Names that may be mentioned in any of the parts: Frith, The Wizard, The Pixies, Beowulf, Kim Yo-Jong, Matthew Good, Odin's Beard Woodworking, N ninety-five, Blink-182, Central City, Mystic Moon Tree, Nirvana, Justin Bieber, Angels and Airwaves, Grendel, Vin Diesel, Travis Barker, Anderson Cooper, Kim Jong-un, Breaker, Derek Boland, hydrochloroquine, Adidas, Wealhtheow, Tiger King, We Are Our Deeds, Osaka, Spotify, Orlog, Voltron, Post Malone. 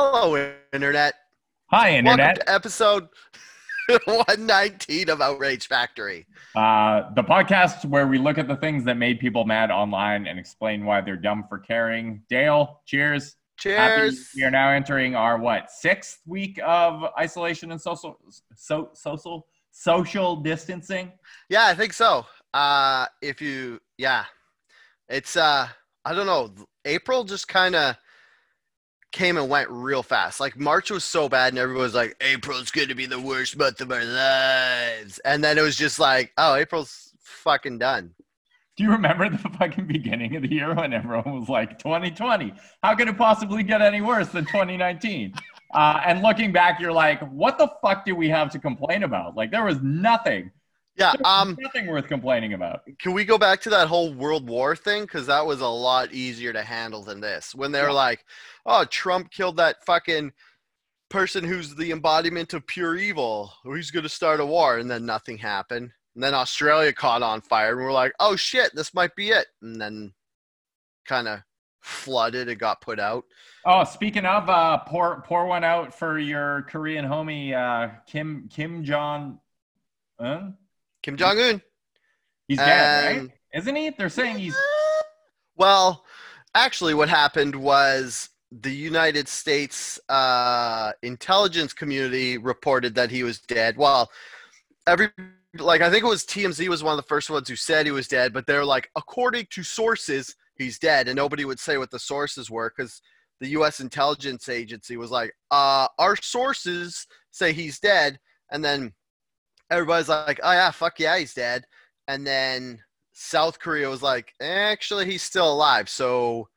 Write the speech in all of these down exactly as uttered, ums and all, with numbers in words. Hello, Internet. Hi, Internet. Welcome to episode one nineteen of Outrage Factory. Uh, the podcast where we look at the things that made people mad online and explain why they're dumb for caring. Dale, cheers. Cheers. Happy. We are now entering our, what, sixth week of isolation and social so, social, social distancing? Yeah, I think so. Uh, if you, yeah. It's, uh, I don't know, April just kind of came and went real fast. Like March was so bad and everyone was like, April's going to be the worst month of our lives. And then it was just like, oh, April's fucking done. Do you remember the fucking beginning of the year when everyone was like, twenty twenty, how could it possibly get any worse than twenty nineteen? uh, and looking back, you're like, what the fuck do we have to complain about? Like there was nothing. Yeah, um, nothing worth complaining about. Can we go back to that whole World War thing? Because that was a lot easier to handle than this. When they were like, oh, Trump killed that fucking person who's the embodiment of pure evil. Or he's going to start a war. And then nothing happened. And then Australia caught on fire. And we're like, oh, shit, this might be it. And then kind of flooded and got put out. Oh, speaking of, uh, pour, pour one out for your Korean homie, uh, Kim Kim Jong-un. Kim Jong-un. He's dead, um, right? Isn't he? They're saying he's... Well, actually what happened was the United States uh, intelligence community reported that he was dead. Well, every... Like, I think it was T M Z was one of the first ones who said he was dead, but they're like, according to sources, he's dead. And nobody would say what the sources were because the U S intelligence agency was like, uh, our sources say he's dead. And then... everybody's like, oh, yeah, fuck yeah, he's dead. And then South Korea was like, actually, he's still alive. So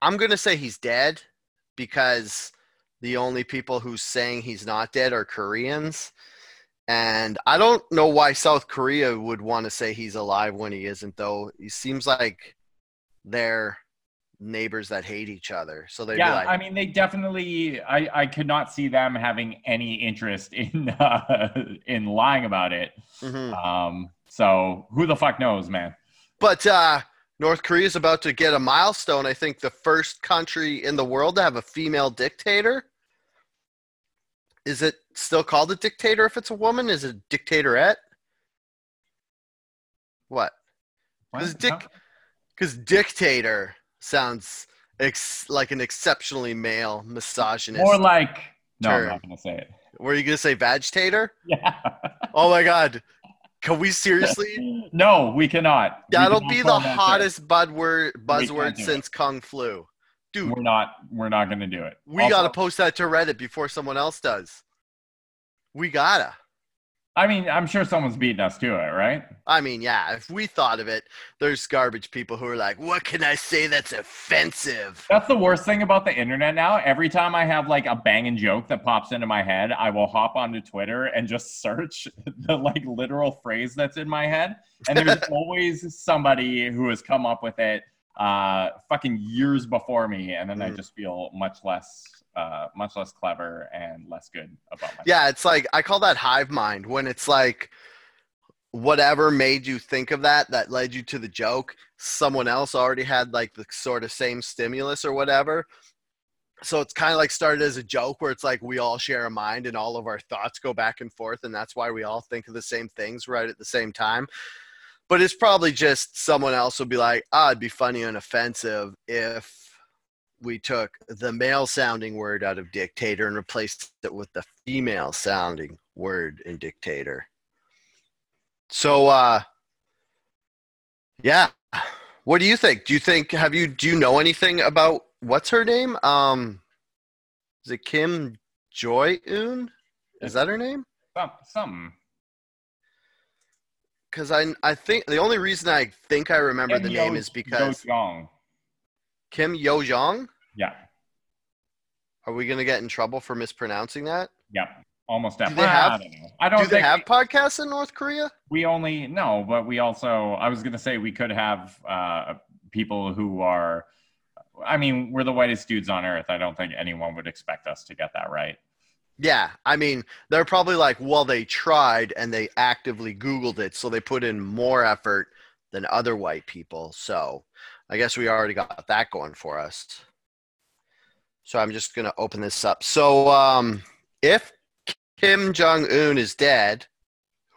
I'm going to say he's dead because the only people who's saying he's not dead are Koreans. And I don't know why South Korea would want to say he's alive when he isn't, though. He seems like they're neighbors that hate each other. So they yeah, like, I mean, they definitely, I, I could not see them having any interest in uh, in lying about it. Mm-hmm. Um, so who the fuck knows, man? But uh, North Korea is about to get a milestone. I think the first country in the world to have a female dictator. Is it still called a dictator if it's a woman? Is it a dictatorette? What? Because dic- dictator... sounds ex- like an exceptionally male misogynist. Or like, no, term. I'm not going to say it. Were you going to say vagitator? Yeah. Oh my God. Can we seriously? No, we cannot. That'll we cannot be the hottest buzzword, buzzword since it. Kung Flu. Dude. We're not, we're not going to do it. We got to post that to Reddit before someone else does. We got to. I mean, I'm sure someone's beating us to it, right? I mean, yeah. If we thought of it, there's garbage people who are like, what can I say that's offensive? That's the worst thing about the internet now. Every time I have, like, a banging joke that pops into my head, I will hop onto Twitter and just search the, like, literal phrase that's in my head. And there's always somebody who has come up with it uh, fucking years before me. And then mm. I just feel much less... Uh, much less clever and less good about myself. Yeah, it's like, I call that hive mind, when it's like, whatever made you think of that, that led you to the joke, someone else already had like the sort of same stimulus or whatever. So it's kind of like started as a joke where it's like, we all share a mind and all of our thoughts go back and forth. And that's why we all think of the same things right at the same time. But it's probably just someone else will be like, ah, oh, it'd be funny and offensive if we took the male sounding word out of dictator and replaced it with the female sounding word in dictator. So, uh, yeah. What do you think? Do you think, have you, do you know anything about what's her name? Um, is it Kim Jong-un? Is that her name? Something. Cause I, I think the only reason I think I remember Kim the Yo- name is because Yo-Jong. Kim Yo-Jong? Yeah. Are we going to get in trouble for mispronouncing that? Yeah, almost definitely. Do they have, I don't know. I don't do they have we, podcasts in North Korea? We only, no, but we also, I was going to say we could have uh, people who are, I mean, we're the whitest dudes on earth. I don't think anyone would expect us to get that right. Yeah, I mean, they're probably like, well, they tried and they actively Googled it, so they put in more effort than other white people, so... I guess we already got that going for us. So I'm just going to open this up. So um, if Kim Jong-un is dead,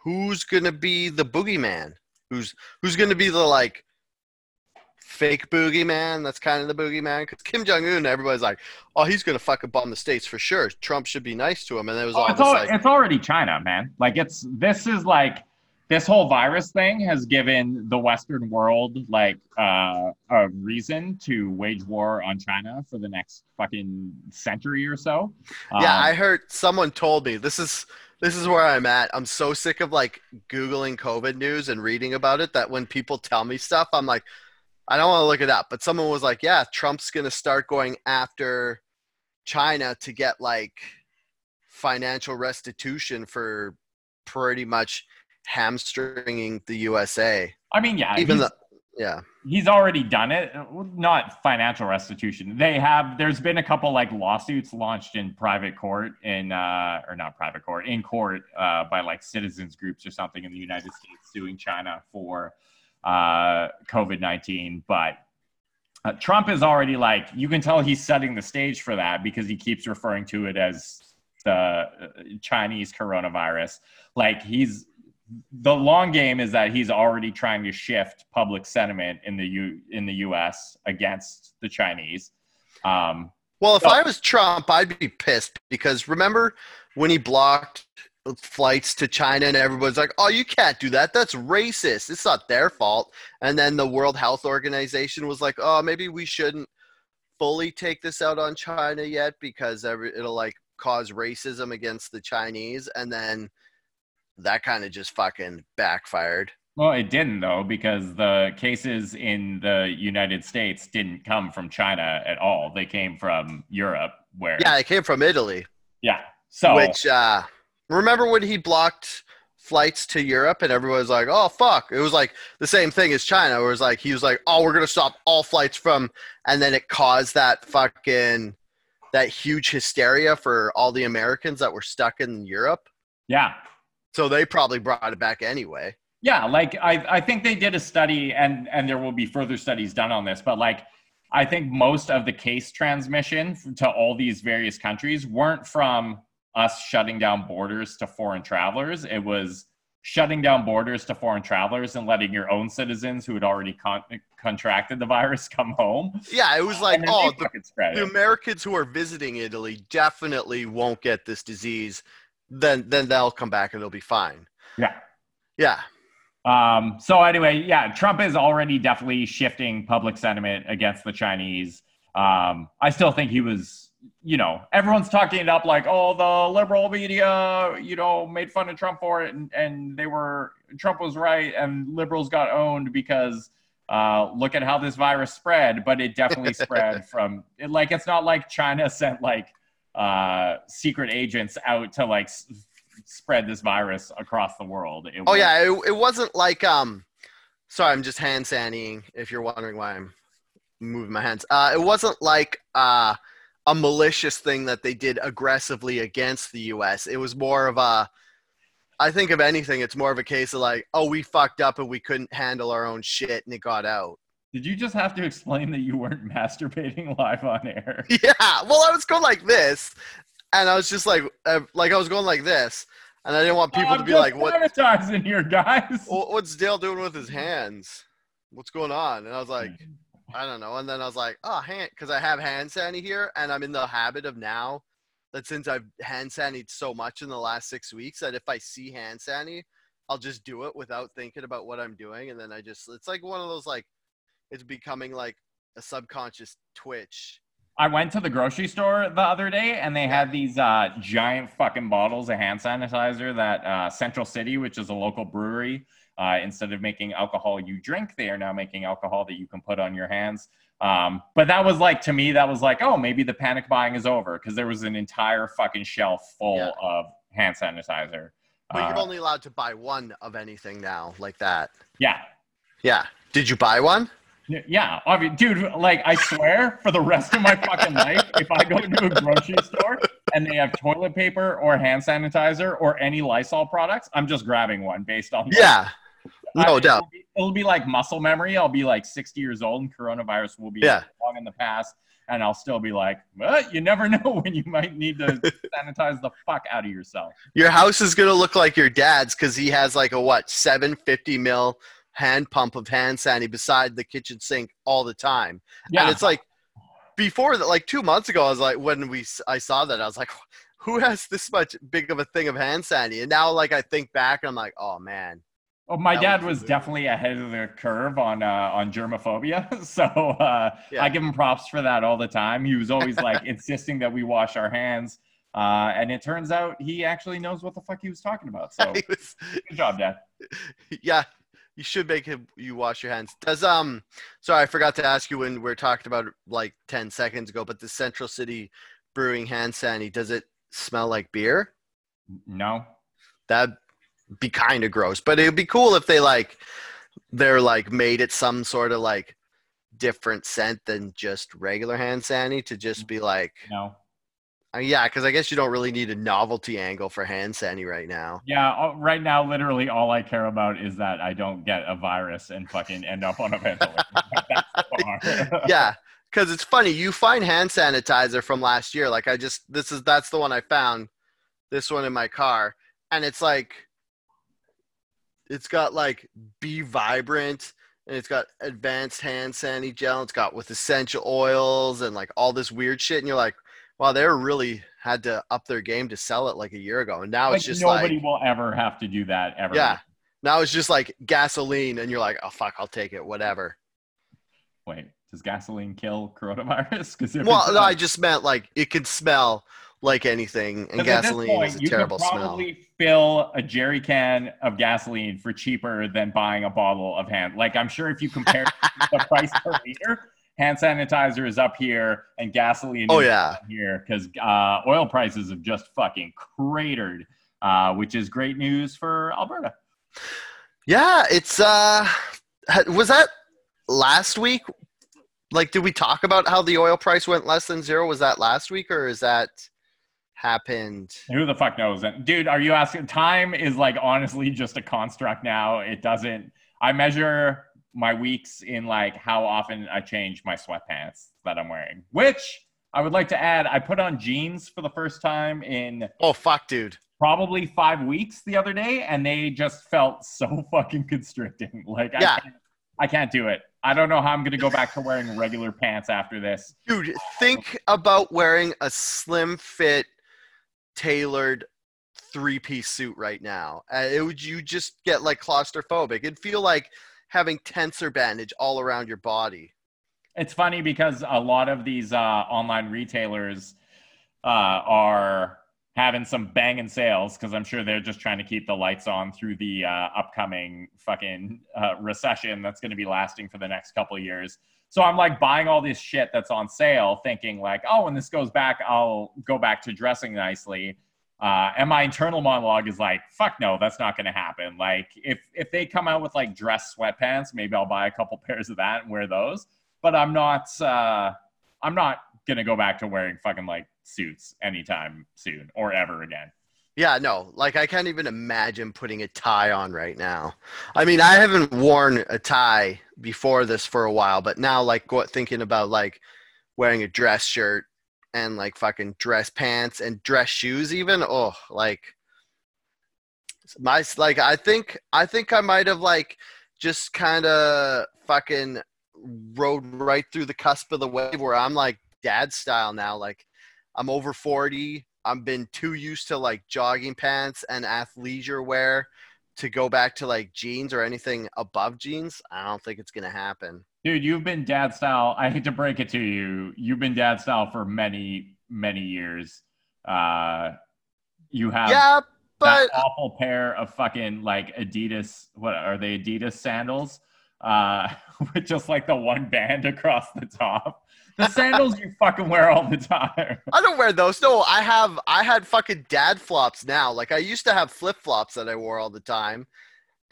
who's going to be the boogeyman? Who's who's going to be the, like, fake boogeyman? That's kind of the boogeyman. Because Kim Jong-un, everybody's like, oh, he's going to fucking bomb the states for sure. Trump should be nice to him. And it was oh, all it's, this, al- like, it's already China, man. Like, it's this is, like, this whole virus thing has given the Western world, like, uh, a reason to wage war on China for the next fucking century or so. Um, yeah, I heard someone told me, this is this is where I'm at. I'm so sick of, like, Googling COVID news and reading about it that when people tell me stuff, I'm like, I don't want to look it up. But someone was like, yeah, Trump's going to start going after China to get, like, financial restitution for pretty much – hamstringing the U S A. I mean, yeah, even though, yeah, he's already done it. Not financial restitution. They have. There's been a couple like lawsuits launched in private court in, uh, or not private court, in court uh, by like citizens groups or something in the United States suing China for uh, COVID nineteen. But uh, Trump is already like, you can tell he's setting the stage for that because he keeps referring to it as the Chinese coronavirus. Like he's. The long game is that he's already trying to shift public sentiment in the U in the U S against the Chinese. Um, well, if so- I was Trump, I'd be pissed because remember when he blocked flights to China and everybody's like, oh, you can't do that. That's racist. It's not their fault. And then the World Health Organization was like, oh, maybe we shouldn't fully take this out on China yet because it'll like cause racism against the Chinese. And then that kind of just fucking backfired. Well, it didn't, though, because the cases in the United States didn't come from China at all. They came from Europe. Where? Yeah, they came from Italy. Yeah. So, Which, uh, remember when he blocked flights to Europe and everyone was like, oh, fuck. It was like the same thing as China. It was like, he was like, oh, we're going to stop all flights from, and then it caused that fucking, that huge hysteria for all the Americans that were stuck in Europe. Yeah. So they probably brought it back anyway. Yeah, like I, I think they did a study, and, and there will be further studies done on this, but like I think most of the case transmission to all these various countries weren't from us shutting down borders to foreign travelers. It was shutting down borders to foreign travelers and letting your own citizens who had already con- contracted the virus come home. Yeah, it was like, oh, the, the Americans who are visiting Italy definitely won't get this disease. Then, then they'll come back and they'll be fine. Yeah, yeah. Um, so anyway, yeah, Trump is already definitely shifting public sentiment against the Chinese. Um, I still think he was, you know, everyone's talking it up like, oh, the liberal media, you know, made fun of Trump for it, and, and they were Trump was right, and liberals got owned because uh, look at how this virus spread. But it definitely spread from it, like it's not like China sent like. Uh, secret agents out to like s- spread this virus across the world. It oh was- yeah, it, it wasn't like um. Sorry, I'm just hand sandying. If you're wondering why I'm moving my hands, uh, it wasn't like uh, a malicious thing that they did aggressively against the U S. It was more of a. I think if anything, it's more of a case of like, oh, we fucked up and we couldn't handle our own shit and it got out. Did you just have to explain that you weren't masturbating live on air? Yeah. Well, I was going like this, and I was just like, uh, like I was going like this, and I didn't want people oh, to be like, "What?" I'm just sanitizing here, guys. What's Dale doing with his hands? What's going on? And I was like, I don't know. And then I was like, oh, hand, because I have hand sandy here, and I'm in the habit of now that since I've hand sandied so much in the last six weeks that if I see hand sandy, I'll just do it without thinking about what I'm doing, and then I just, it's like one of those like. It's becoming like a subconscious twitch. I went to the grocery store the other day and they had these uh, giant fucking bottles of hand sanitizer that uh, Central City, which is a local brewery, uh, instead of making alcohol you drink, they are now making alcohol that you can put on your hands. Um, but that was like, to me, that was like, oh, maybe the panic buying is over because there was an entire fucking shelf full yeah. of hand sanitizer. But uh, you're only allowed to buy one of anything now like that. Yeah. Yeah. Did you buy one? Yeah, obviously, dude, like, I swear for the rest of my fucking life, if I go into a grocery store and they have toilet paper or hand sanitizer or any Lysol products, I'm just grabbing one based on that. Yeah, no I mean, doubt. It'll be, it'll be like muscle memory. I'll be like sixty years old and coronavirus will be yeah. long in the past. and I'll still be like, well, you never know when you might need to sanitize the fuck out of yourself. Your house is going to look like your dad's because he has like a, what, seven fifty mil hand pump of hand sanitizer beside the kitchen sink all the time. Yeah. And it's like, before that, like two months ago, I was like, when we, I saw that, I was like, who has this much big of a thing of hand sanitizer? And now, like, I think back and I'm like, oh man. Oh, my that dad was, was definitely ahead of the curve on uh, on germophobia, so uh, yeah. I give him props for that all the time. He was always like insisting that we wash our hands, uh, and it turns out he actually knows what the fuck he was talking about. So was... good job, Dad. Yeah, you should make him you wash your hands. Does um? Sorry, I forgot to ask you when we were talking about like ten seconds ago. But the Central City Brewing hand sanitizer, does it smell like beer? No. That. Be kind of gross, but it'd be cool if they like they're like made it some sort of like different scent than just regular hand sanitizer to just be like no uh, yeah, because I guess you don't really need a novelty angle for hand sanitizer right now. Yeah, right now literally all I care about is that I don't get a virus and fucking end up on a ventilator. That's the bar. Yeah, because it's funny, you find hand sanitizer from last year, like I just this is that's the one I found, this one in my car, and it's like it's got like Be Vibrant and it's got advanced hand sanitizer gel. It's got with essential oils and like all this weird shit. And you're like, wow, they really had to up their game to sell it like a year ago. And now like it's just nobody like. Nobody will ever have to do that ever. Yeah. Now it's just like gasoline and you're like, oh fuck, I'll take it. Whatever. Wait, does gasoline kill coronavirus? Cause well, no, I just meant like it could smell like anything, and gasoline point, is a terrible smell. You could probably smell. Fill a jerry can of gasoline for cheaper than buying a bottle of hand. Like, I'm sure if you compare the price per liter, hand sanitizer is up here and gasoline oh, is yeah. up here because uh, oil prices have just fucking cratered, uh, which is great news for Alberta. Yeah, it's uh, was that last week? Like, did we talk about how the oil price went less than zero? Was that last week or is that? Happened. Who the fuck knows? Dude, are you asking? Time is like honestly just a construct now. It doesn't. I measure my weeks in like how often I change my sweatpants that I'm wearing, which I would like to add, I put on jeans for the first time in. Oh, fuck, dude. Probably five weeks the other day, and they just felt so fucking constricting. Like, yeah. I can't, I can't do it. I don't know how I'm going to go back to wearing regular pants after this. Dude, think about wearing a slim fit. Tailored three-piece suit right now. Uh, it would you just get like claustrophobic. It'd feel like having tensor bandage all around your body. It's funny because a lot of these uh, online retailers uh, are having some banging sales because I'm sure they're just trying to keep the lights on through the uh, upcoming fucking uh, recession that's going to be lasting for the next couple of years. So I'm like buying all this shit that's on sale thinking like, oh, when this goes back, I'll go back to dressing nicely. Uh, and my internal monologue is like, fuck no, that's not going to happen. Like if if they come out with like dress sweatpants, maybe I'll buy a couple pairs of that and wear those. But I'm not uh, I'm not going to go back to wearing fucking like suits anytime soon or ever again. Yeah, no, like I can't even imagine putting a tie on right now. I mean, I haven't worn a tie before this for a while, but now like thinking about like wearing a dress shirt and like fucking dress pants and dress shoes even, oh, like my like I think I think I might have like just kind of fucking rode right through the cusp of the wave where I'm like dad style now, like I'm over forty. I've been too used to like jogging pants and athleisure wear to go back to like jeans or anything above jeans. I don't think it's going to happen. Dude, you've been dad style. I hate to break it to you. You've been dad style for many, many years. Uh, you have yeah, but... that awful pair of fucking like Adidas. What are they? Adidas sandals uh, with just like the one band across the top. The sandals you fucking wear all the time. I don't wear those. No, I have, I had fucking dad flops now. Like I used to have flip flops that I wore all the time.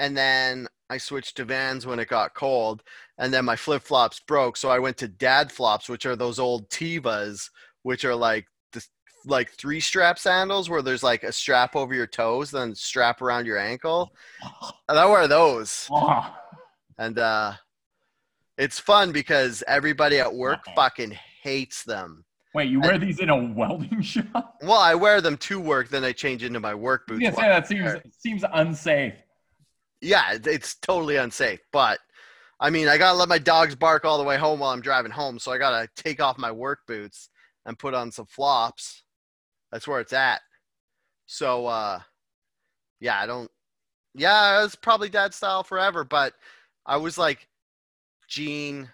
And then I switched to Vans when it got cold. And then my flip flops broke. So I went to dad flops, which are those old Tevas, which are like, the, like three strap sandals where there's like a strap over your toes, then strap around your ankle. And I wear those. Oh. And, uh, it's fun because everybody at work fucking hates them. Wait, you wear I, these in a welding shop? Well, I wear them to work, then I change into my work boots. Yeah, that seems seems unsafe. Yeah, it's totally unsafe. But, I mean, I got to let my dogs bark all the way home while I'm driving home, so I got to take off my work boots and put on some flops. That's where it's at. So, uh, yeah, I don't – yeah, it was probably dad style forever, but I was like jean,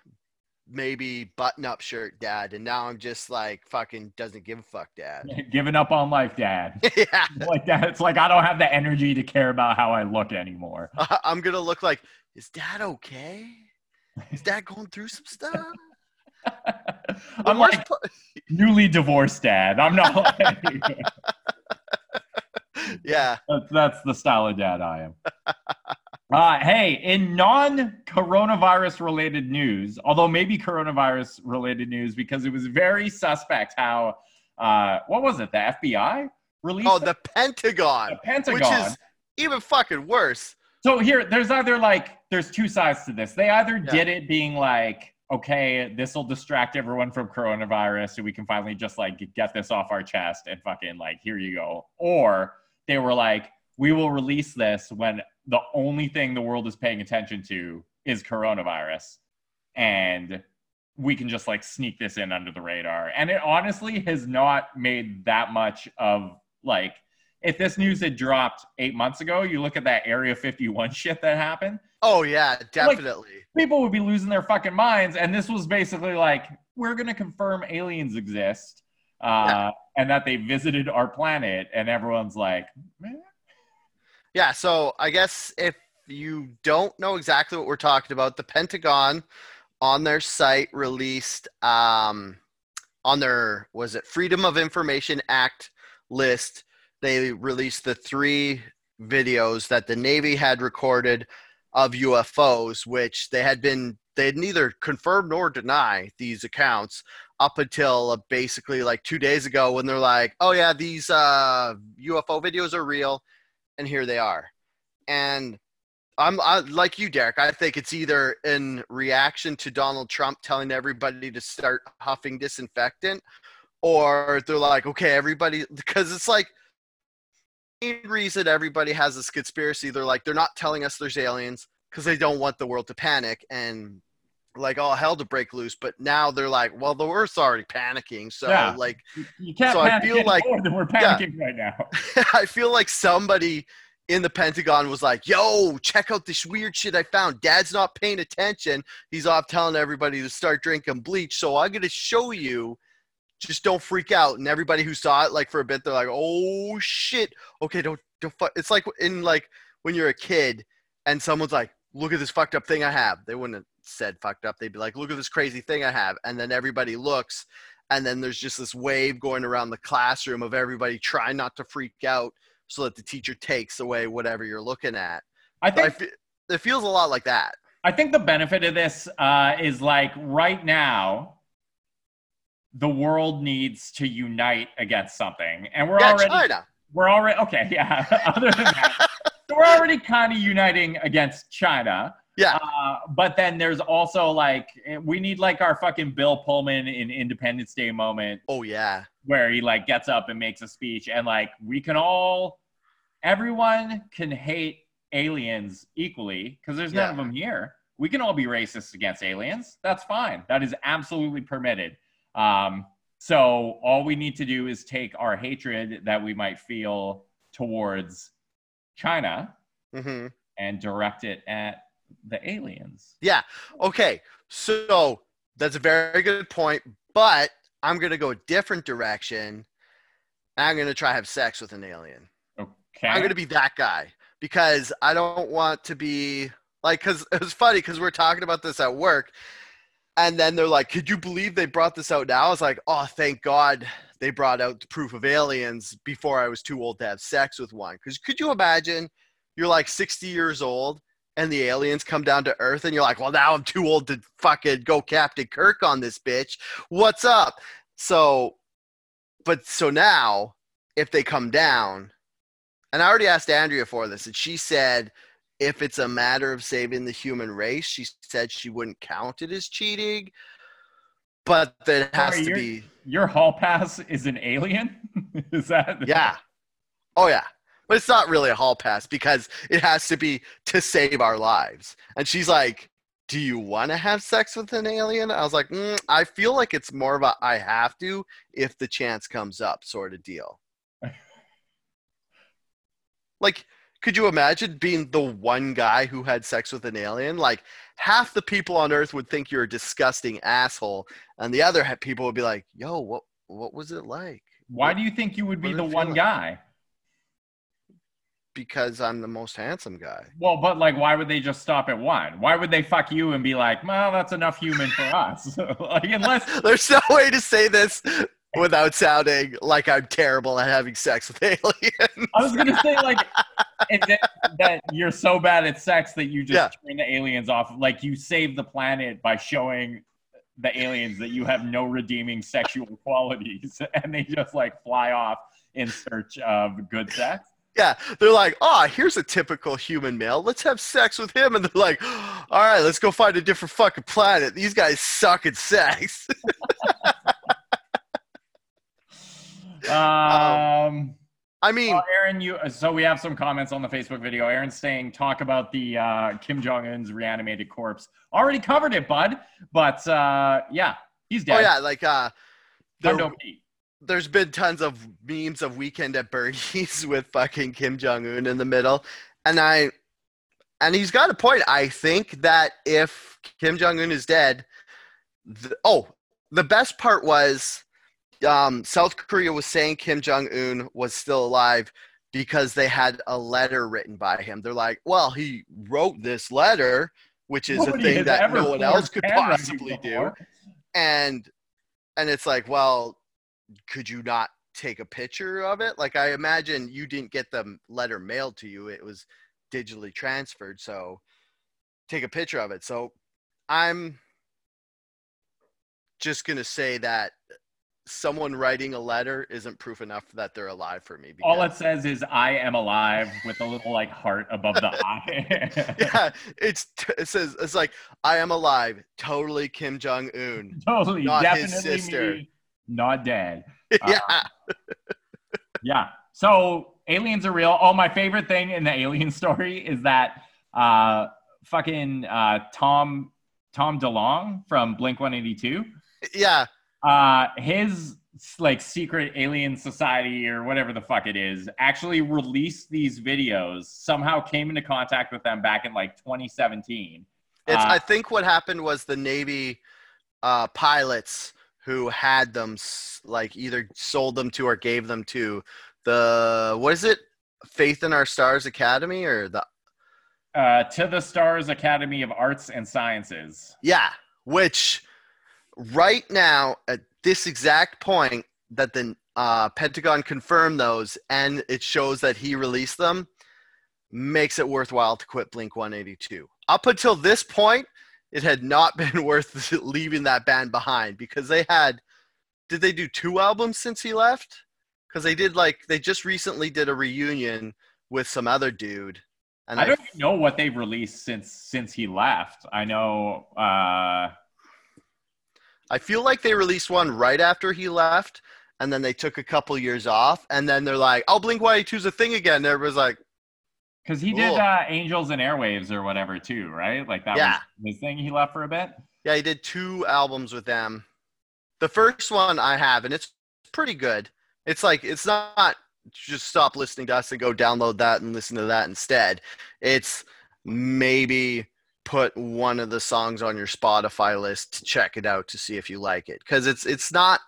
maybe button-up shirt dad, and now I'm just like fucking doesn't give a fuck dad. Giving up on life dad. Yeah. Like that. It's like I don't have the energy to care about how I look anymore. Uh, I'm going to look like, is dad okay? Is dad going through some stuff? I'm like part- newly divorced dad. I'm not like yeah. That's, that's the style of dad I am. Uh, hey, in non-coronavirus-related news, although maybe coronavirus-related news, because it was very suspect how, uh, what was it, the F B I released? Oh, the Pentagon. The Pentagon. Which is even fucking worse. So here, there's either like, there's two sides to this. They either yeah. did it being like, okay, this will distract everyone from coronavirus, so we can finally just like get this off our chest and fucking like, here you go. Or they were like, we will release this when the only thing the world is paying attention to is coronavirus, and we can just like sneak this in under the radar. And it honestly has not made that much of like, if this news had dropped eight months ago, you look at that Area fifty-one shit that happened. Oh yeah, definitely. Like, people would be losing their fucking minds. And this was basically like, we're going to confirm aliens exist uh, yeah. and that they visited our planet. And everyone's like, man. Yeah, so I guess if you don't know exactly what we're talking about, the Pentagon on their site released um, on their, was it Freedom of Information Act list, they released the three videos that the Navy had recorded of U F Os, which they had been, they had neither confirmed nor deny these accounts up until basically like two days ago when they're like, oh yeah, these uh, U F O videos are real. And here they are. And I'm I, like you, Derek, I think it's either in reaction to Donald Trump telling everybody to start huffing disinfectant, or they're like, okay, everybody, because it's like the reason everybody has this conspiracy. They're like, they're not telling us there's aliens because they don't want the world to panic and like all hell to break loose. But now they're like, well, the earth's already panicking. So yeah. like, you can't so I feel like we're panicking yeah. right now. I feel like somebody in the Pentagon was like, yo, check out this weird shit I found. Dad's not paying attention. He's off telling everybody to start drinking bleach. So I'm going to show you, just don't freak out. And everybody who saw it, like for a bit, they're like, oh shit. Okay. Don't, don't fuck. It's like in like when you're a kid and someone's like, look at this fucked up thing I have. They wouldn't have said fucked up. They'd be like, look at this crazy thing I have. And then everybody looks, and then there's just this wave going around the classroom of everybody trying not to freak out so that the teacher takes away whatever you're looking at. I think I fe- it feels a lot like that. I think the benefit of this uh, is like right now, the world needs to unite against something. And we're yeah, already, China. we're already, okay. Yeah. Other than that. We're already kind of uniting against China. Yeah. Uh, but then there's also like, we need like our fucking Bill Pullman in Independence Day moment. Oh, yeah. Where he like gets up and makes a speech and like, we can all, everyone can hate aliens equally because there's yeah. none of them here. We can all be racist against aliens. That's fine. That is absolutely permitted. Um, so all we need to do is take our hatred that we might feel towards China mm-hmm. and direct it at the aliens. Yeah. Okay. So that's a very good point, but I'm going to go a different direction. I'm going to try to have sex with an alien. Okay. I'm going to be that guy because I don't want to be like, because it was funny because we we're talking about this at work and then they're like, could you believe they brought this out now? I was like, oh, thank God. They brought out the proof of aliens before I was too old to have sex with one. Because could you imagine you're like sixty years old and the aliens come down to Earth and you're like, well, now I'm too old to fucking go Captain Kirk on this bitch. What's up? So, but so now if they come down, and I already asked Andrea for this, and she said if it's a matter of saving the human race, she said she wouldn't count it as cheating. but that has Sorry, to your, be your hall pass is an alien. Is that? Yeah. Oh yeah. But it's not really a hall pass because it has to be to save our lives. And she's like, do you want to have sex with an alien? I was like, mm, I feel like it's more of a, I have to, if the chance comes up sort of deal. Like, could you imagine being the one guy who had sex with an alien? Like, half the people on Earth would think you're a disgusting asshole. And the other people would be like, yo, what, what was it like? Why what, do you think you would be the one like? guy? Because I'm the most handsome guy. Well, but like, why would they just stop at one? Why would they fuck you and be like, well, that's enough human for us. Like, unless there's no way to say this without sounding like I'm terrible at having sex with aliens. I was going to say like and that, that you're so bad at sex that you just yeah. turn the aliens off. Like you save the planet by showing the aliens that you have no redeeming sexual qualities and they just like fly off in search of good sex. Yeah, they're like, oh, here's a typical human male. Let's have sex with him. And they're like, oh, all right, let's go find a different fucking planet. These guys suck at sex. um, um, I mean. Uh, Aaron, you. So we have some comments on the Facebook video. Aaron's saying, talk about the uh, Kim Jong-un's reanimated corpse. Already covered it, bud. But, uh, yeah, he's dead. Oh, yeah, like. Uh, the- There's been tons of memes of Weekend at Bernie's with fucking Kim Jong-un in the middle. And I, and he's got a point. I think that if Kim Jong-un is dead, the, oh, the best part was um, South Korea was saying Kim Jong-un was still alive because they had a letter written by him. They're like, well, he wrote this letter, which is Nobody a thing that no one else could possibly do. And, and it's like, well, could you not take a picture of it? Like, I imagine you didn't get the letter mailed to you. It was digitally transferred. So take a picture of it. So I'm just going to say that someone writing a letter isn't proof enough that they're alive for me. All it says is I am alive with a little like heart above the eye. Yeah. It's, t- it says, it's like, I am alive. Totally Kim Jong-un. Totally. Not definitely his sister. Me. Not dead. Yeah. Uh, yeah. So aliens are real. Oh, my favorite thing in the alien story is that uh, fucking uh, Tom Tom DeLonge from Blink one eighty-two. Yeah. Uh, his like secret alien society or whatever the fuck it is actually released these videos. Somehow came into contact with them back in like twenty seventeen. It's. Uh, I think what happened was the Navy uh, pilots. Who had them, like, either sold them to or gave them to the, what is it? Faith in Our Stars Academy or the? Uh, To the Stars Academy of Arts and Sciences. Yeah, which right now, at this exact point that the uh, Pentagon confirmed those and it shows that he released them, makes it worthwhile to quit Blink one eighty-two. Up until this point, it had not been worth leaving that band behind because they had, did they do two albums since he left? Because they did like, they just recently did a reunion with some other dude. And I, I don't even know what they've released since since he left. I know. Uh... I feel like they released one right after he left and then they took a couple years off and then they're like, oh, Blink one eighty-two's a thing again. And everybody's like, because he cool. did uh, Angels and Airwaves or whatever too, right? Like that yeah. was his thing he left for a bit? Yeah, he did two albums with them. The first one I have, and it's pretty good. It's like, it's not just stop listening to us and go download that and listen to that instead. It's maybe put one of the songs on your Spotify list to check it out to see if you like it. Because it's it's not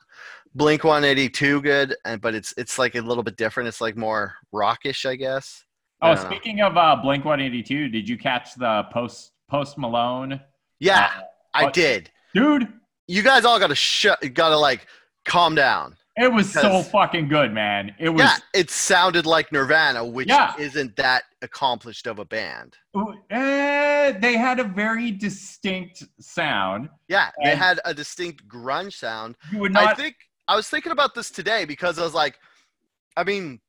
Blink one eighty-two good, and but it's it's like a little bit different. It's like more rockish, I guess. Oh, speaking know. of uh, Blink one eighty-two, did you catch the Post Post Malone? Yeah, uh, I did. Dude. You guys all got to shut, got to like calm down. It was so fucking good, man. It was. Yeah, it sounded like Nirvana, which yeah. isn't that accomplished of a band. Uh, they had a very distinct sound. Yeah, they had a distinct grunge sound. You would not. I think I was thinking about this today because I was like, I mean,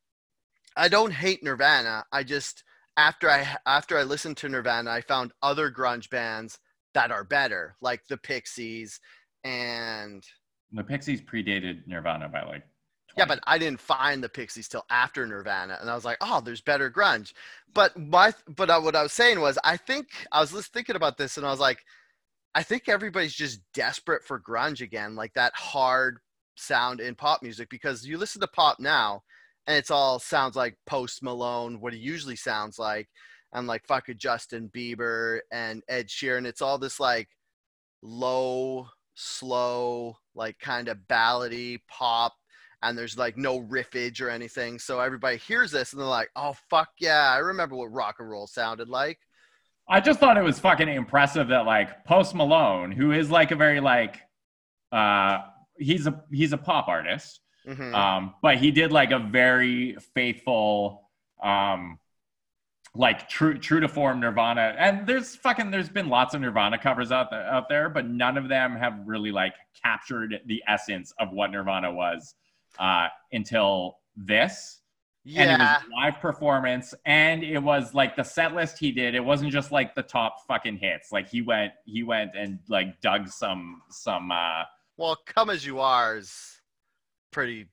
I don't hate Nirvana. I just, after I after I listened to Nirvana, I found other grunge bands that are better, like the Pixies and the Pixies predated Nirvana by like twenty. Yeah, but I didn't find the Pixies till after Nirvana, and I was like, oh, there's better grunge. But my but I, what I was saying was, I think I was just thinking about this, and I was like, I think everybody's just desperate for grunge again, like that hard sound in pop music, because you listen to pop now and it's all sounds like Post Malone, what it usually sounds like, and like fucking Justin Bieber and Ed Sheeran. It's all this like low, slow, like kind of ballady pop, and there's like no riffage or anything. So everybody hears this and they're like, oh fuck yeah, I remember what rock and roll sounded like. I just thought it was fucking impressive that like Post Malone, who is like a very like uh he's a he's a pop artist, mm-hmm. um, but he did like a very faithful, um, like true true to form Nirvana. And there's fucking there's been lots of Nirvana covers out there, out there, but none of them have really like captured the essence of what Nirvana was uh, until this. Yeah. And it was live performance, and it was like the set list he did. It wasn't just like the top fucking hits. Like he went he went and like dug some some. Uh, Well, Come As You Are is pretty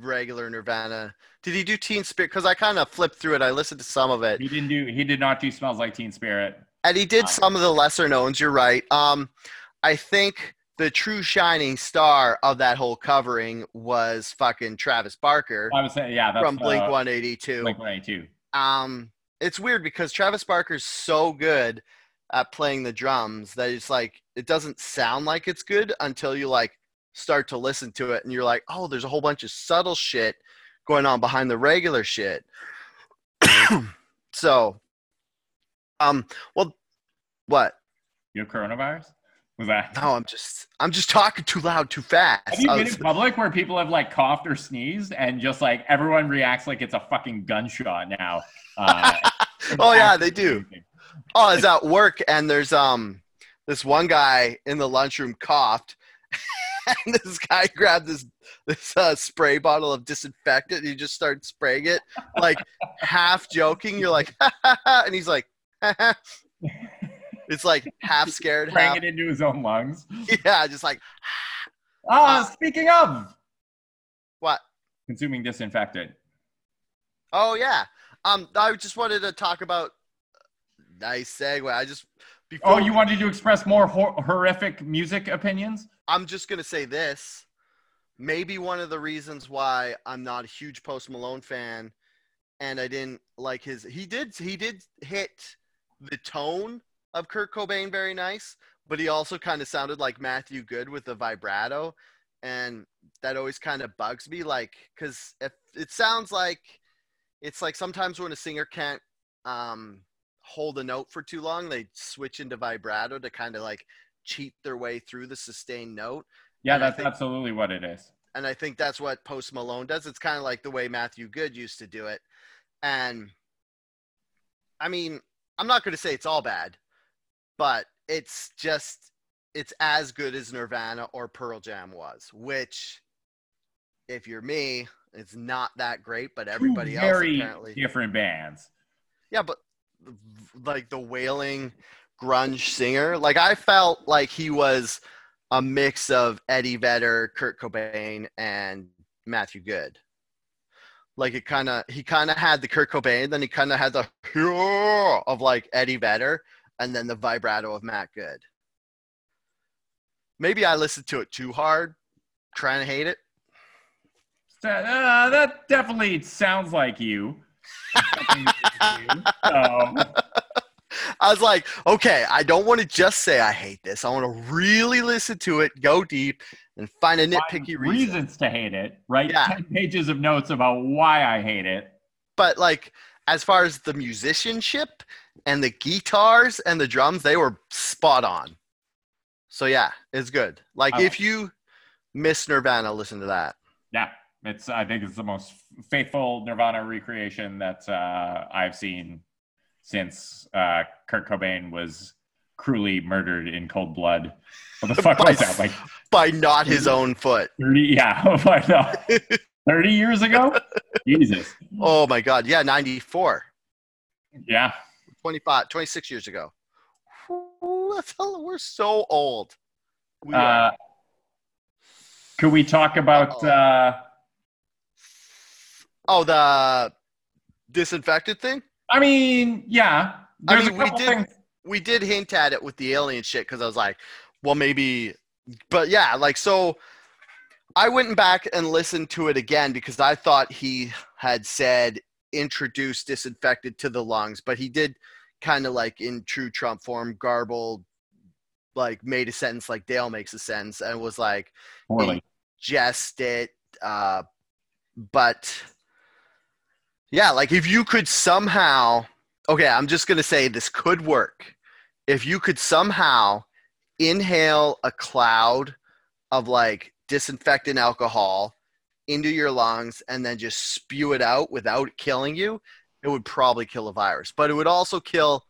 regular Nirvana. Did he do Teen Spirit? Because I kind of flipped through it. I listened to some of it. He didn't do. He did not do Smells Like Teen Spirit. And he did um, some of the lesser knowns. You're right. Um, I think the true shining star of that whole covering was fucking Travis Barker. I was saying, yeah, that's from Blink one eighty-two. Blink one eighty-two. Um, it's weird because Travis Barker's so good at playing the drums that it's like it doesn't sound like it's good until you like start to listen to it and you're like, oh, there's a whole bunch of subtle shit going on behind the regular shit. So um well what? Your coronavirus? Was that No, I'm just I'm just talking too loud, too fast. Have you been was... in public where people have like coughed or sneezed and just like everyone reacts like it's a fucking gunshot now? Uh, oh yeah, they do. Oh, I was at work, and there's um this one guy in the lunchroom coughed, and this guy grabbed this this uh, spray bottle of disinfectant, and he just started spraying it, like half joking. You're like, ha, ha, ha, and he's like, ha, ha. It's like half scared, spraying half... it into his own lungs. Yeah, just like. Ah, uh, speaking of, what? Consuming disinfectant. Oh yeah, um, I just wanted to talk about. Nice segue. I just before. Oh, you wanted to express more hor- horrific music opinions? I'm just gonna say this. Maybe one of the reasons why I'm not a huge Post Malone fan, and I didn't like his. He did. He did hit the tone of Kurt Cobain very nice, but he also kind of sounded like Matthew Good with the vibrato, and that always kind of bugs me. Like, because if it sounds like it's like sometimes when a singer can't. Um, hold a note for too long, they switch into vibrato to kind of like cheat their way through the sustained note. Yeah, and that's think, absolutely what it is. And I think that's what Post Malone does. It's kind of like the way Matthew Good used to do it. And I mean, I'm not going to say it's all bad, but it's just, it's as good as Nirvana or Pearl Jam was, which if you're me, it's not that great, but everybody else apparently. Very different bands. Yeah, but like the wailing grunge singer, like I felt like he was a mix of Eddie Vedder, Kurt Cobain, and Matthew Good. Like it kind of, he kind of had the Kurt Cobain, then he kind of had the of like Eddie Vedder, and then the vibrato of Matt Good. Maybe I listened to it too hard, trying to hate it. Uh, that definitely sounds like you. So. I was like, okay, I don't want to just say I hate this. I want to really listen to it, go deep, and find a nitpicky find reason. Reasons to hate it, right? Yeah. ten pages of notes about why I hate it. But like, as far as the musicianship and the guitars and the drums, they were spot on. So yeah, it's good. Like okay. If you miss Nirvana, listen to that. Yeah. It's. I think it's the most faithful Nirvana recreation that uh, I've seen since uh, Kurt Cobain was cruelly murdered in cold blood. What the fuck by, was that? Like by not his own foot. thirty, yeah, by not thirty years ago. Jesus. Oh my God. Yeah, ninety-four. Yeah. twenty-five, twenty-six years ago. Ooh, that's how, we're so old. We uh, Could we talk about? Uh, oh, the disinfected thing. I mean, yeah. There's I mean, a couple we did. Things. We did hint at it with the alien shit because I was like, well, maybe. But yeah, like so. I went back and listened to it again because I thought he had said introduce disinfected to the lungs, but he did kind of like in true Trump form garbled, like made a sentence like Dale makes a sentence and was like, poorly. Ingest it. Uh, but yeah, like if you could somehow, okay, I'm just going to say this could work. If you could somehow inhale a cloud of like, disinfectant alcohol into your lungs and then just spew it out without killing you, it would probably kill a virus. But it would also kill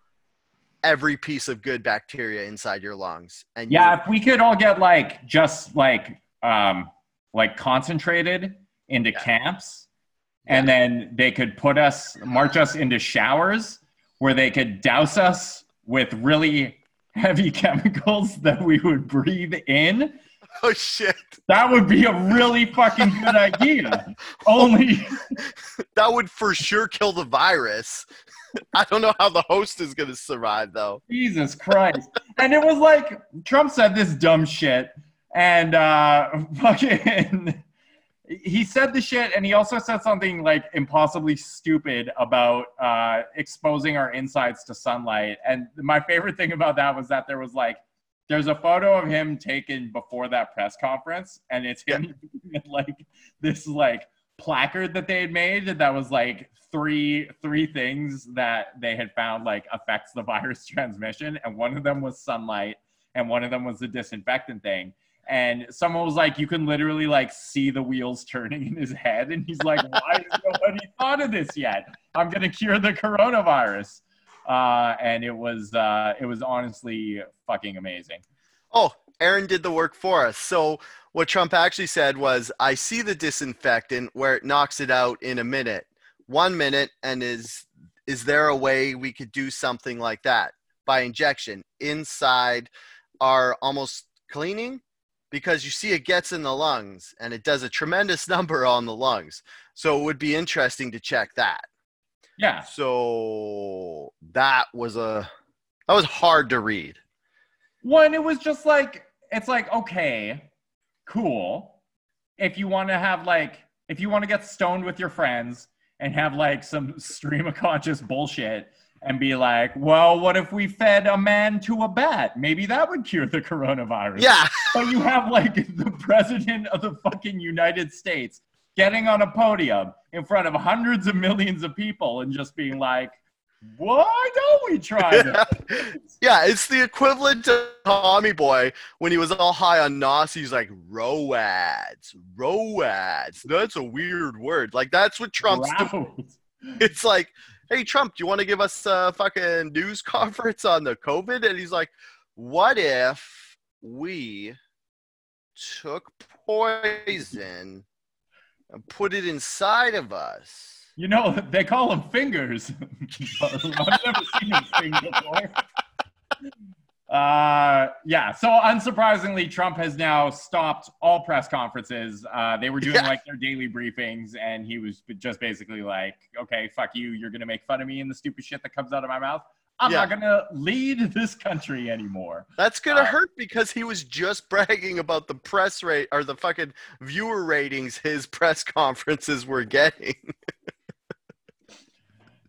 every piece of good bacteria inside your lungs. And yeah, you- if we could all get like just like um, like concentrated into yeah. camps, and yeah. then they could put us, march us into showers where they could douse us with really heavy chemicals that we would breathe in. Oh, shit. That would be a really fucking good idea. Only. That would for sure kill the virus. I don't know how the host is going to survive, though. Jesus Christ. And it was like, Trump said this dumb shit. And uh, fucking. He said the shit, and he also said something like impossibly stupid about uh, exposing our insides to sunlight. And my favorite thing about that was that there was like, there's a photo of him taken before that press conference, and it's him yeah. like this like placard that they had made that was like three three things that they had found like affects the virus transmission, and one of them was sunlight, and one of them was the disinfectant thing. And someone was like, you can literally like see the wheels turning in his head, and he's like, why has nobody thought of this yet? I'm gonna cure the coronavirus. Uh, and it was uh, it was honestly fucking amazing. Oh, Aaron did the work for us. So what Trump actually said was, I see the disinfectant where it knocks it out in a minute, one minute. And is is there a way we could do something like that by injection inside our almost cleaning? Because you see it gets in the lungs and it does a tremendous number on the lungs. So it would be interesting to check that. Yeah. So that was a that was hard to read. One, it was just like it's like okay, cool. If you want to have like if you want to get stoned with your friends and have like some stream of conscious bullshit and be like, well, what if we fed a man to a bat? Maybe that would cure the coronavirus. Yeah. But you have like the president of the fucking United States getting on a podium in front of hundreds of millions of people and just being like, why don't we try this? Yeah, it's the equivalent to Tommy Boy when he was all high on N O S. He's like, R O A D S, R O A D S. That's a weird word. Like, that's what Trump's doing. It's like, hey, Trump, do you want to give us a fucking news conference on the COVID? And he's like, what if we took poison and put it inside of us? You know, they call them fingers. I've never seen a thing before. Uh, yeah, so unsurprisingly, Trump has now stopped all press conferences. Uh, they were doing yeah. like their daily briefings, and he was just basically like, okay, fuck you. You're going to make fun of me and the stupid shit that comes out of my mouth. I'm yeah. not going to lead this country anymore. That's going to uh, hurt because he was just bragging about the press rate or the fucking viewer ratings his press conferences were getting.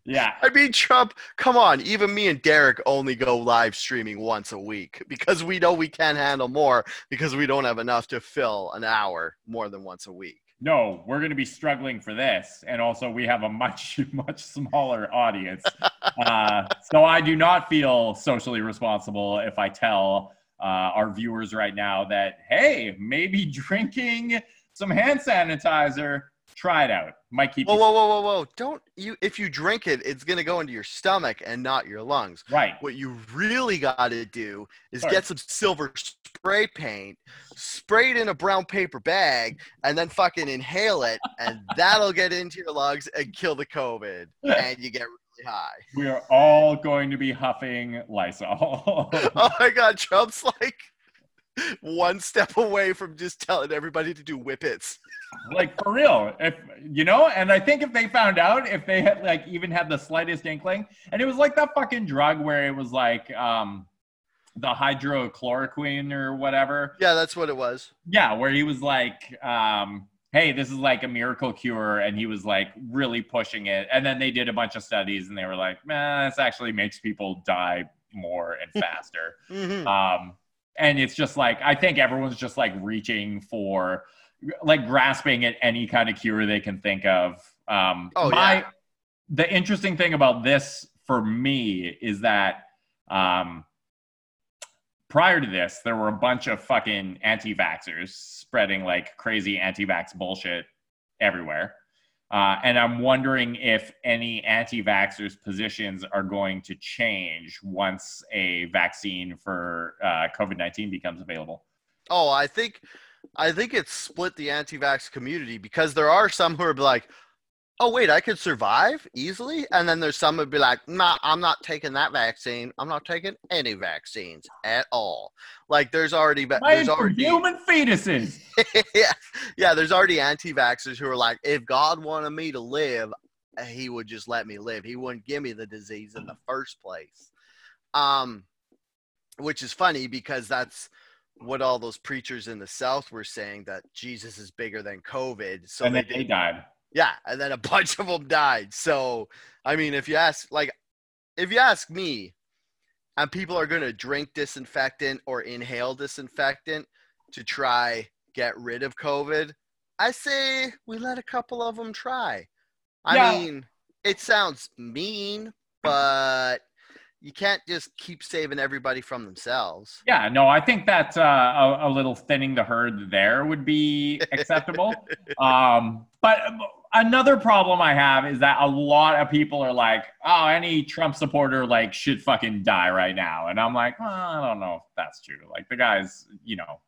Yeah. I mean, Trump, come on. Even me and Derek only go live streaming once a week because we know we can't handle more because we don't have enough to fill an hour more than once a week. No, we're going to be struggling for this. And also we have a much, much smaller audience. uh, so I do not feel socially responsible if I tell uh, our viewers right now that, hey, maybe drinking some hand sanitizer, try it out. Might keep Whoa, you- whoa, whoa, whoa, whoa. Don't you, if you drink it, it's going to go into your stomach and not your lungs. Right. What you really got to do is Sorry. get some silver spray paint, spray it in a brown paper bag, and then fucking inhale it, and that'll get into your lungs and kill the COVID, and you get really high. We are all going to be huffing Lysol. Oh my God, Trump's like, one step away from just telling everybody to do whippets. Like, for real. If, you know, and I think if they found out, if they had, like, even had the slightest inkling, and it was like that fucking drug where it was like um, the hydrochloroquine or whatever. Yeah, that's what it was. Yeah, where he was like, um, hey, this is like a miracle cure, and he was like really pushing it. And then they did a bunch of studies, and they were like, man, this actually makes people die more and faster. Mm-hmm. Um, and it's just like, I think everyone's just like reaching for, like grasping at any kind of cure they can think of. Um, oh, my, yeah. The interesting thing about this for me is that um, prior to this, there were a bunch of fucking anti-vaxxers spreading like crazy anti-vax bullshit everywhere. Uh, and I'm wondering if any anti-vaxxers' positions are going to change once a vaccine for uh, covid nineteen becomes available. Oh, I think I think it's split the anti-vax community, because there are some who are like, oh, wait, I could survive easily. And then there's some who would be like, nah, I'm not taking that vaccine. I'm not taking any vaccines at all. Like, there's already... Be- there's already human fetuses. yeah. yeah, there's already anti-vaxxers who are like, if God wanted me to live, he would just let me live. He wouldn't give me the disease in the first place. Um, which is funny, because that's what all those preachers in the South were saying, that Jesus is bigger than COVID. So and they, they died. Yeah, and then a bunch of them died. So, I mean, if you ask, like, if you ask me, and people are going to drink disinfectant or inhale disinfectant to try get rid of COVID, I say we let a couple of them try. I yeah. mean, it sounds mean, but you can't just keep saving everybody from themselves. Yeah, no, I think that uh, a, a little thinning the herd there would be acceptable. um, but another problem I have is that a lot of people are like, oh, any Trump supporter like should fucking die right now. And I'm like, well, I don't know if that's true. Like, the guy's, you know,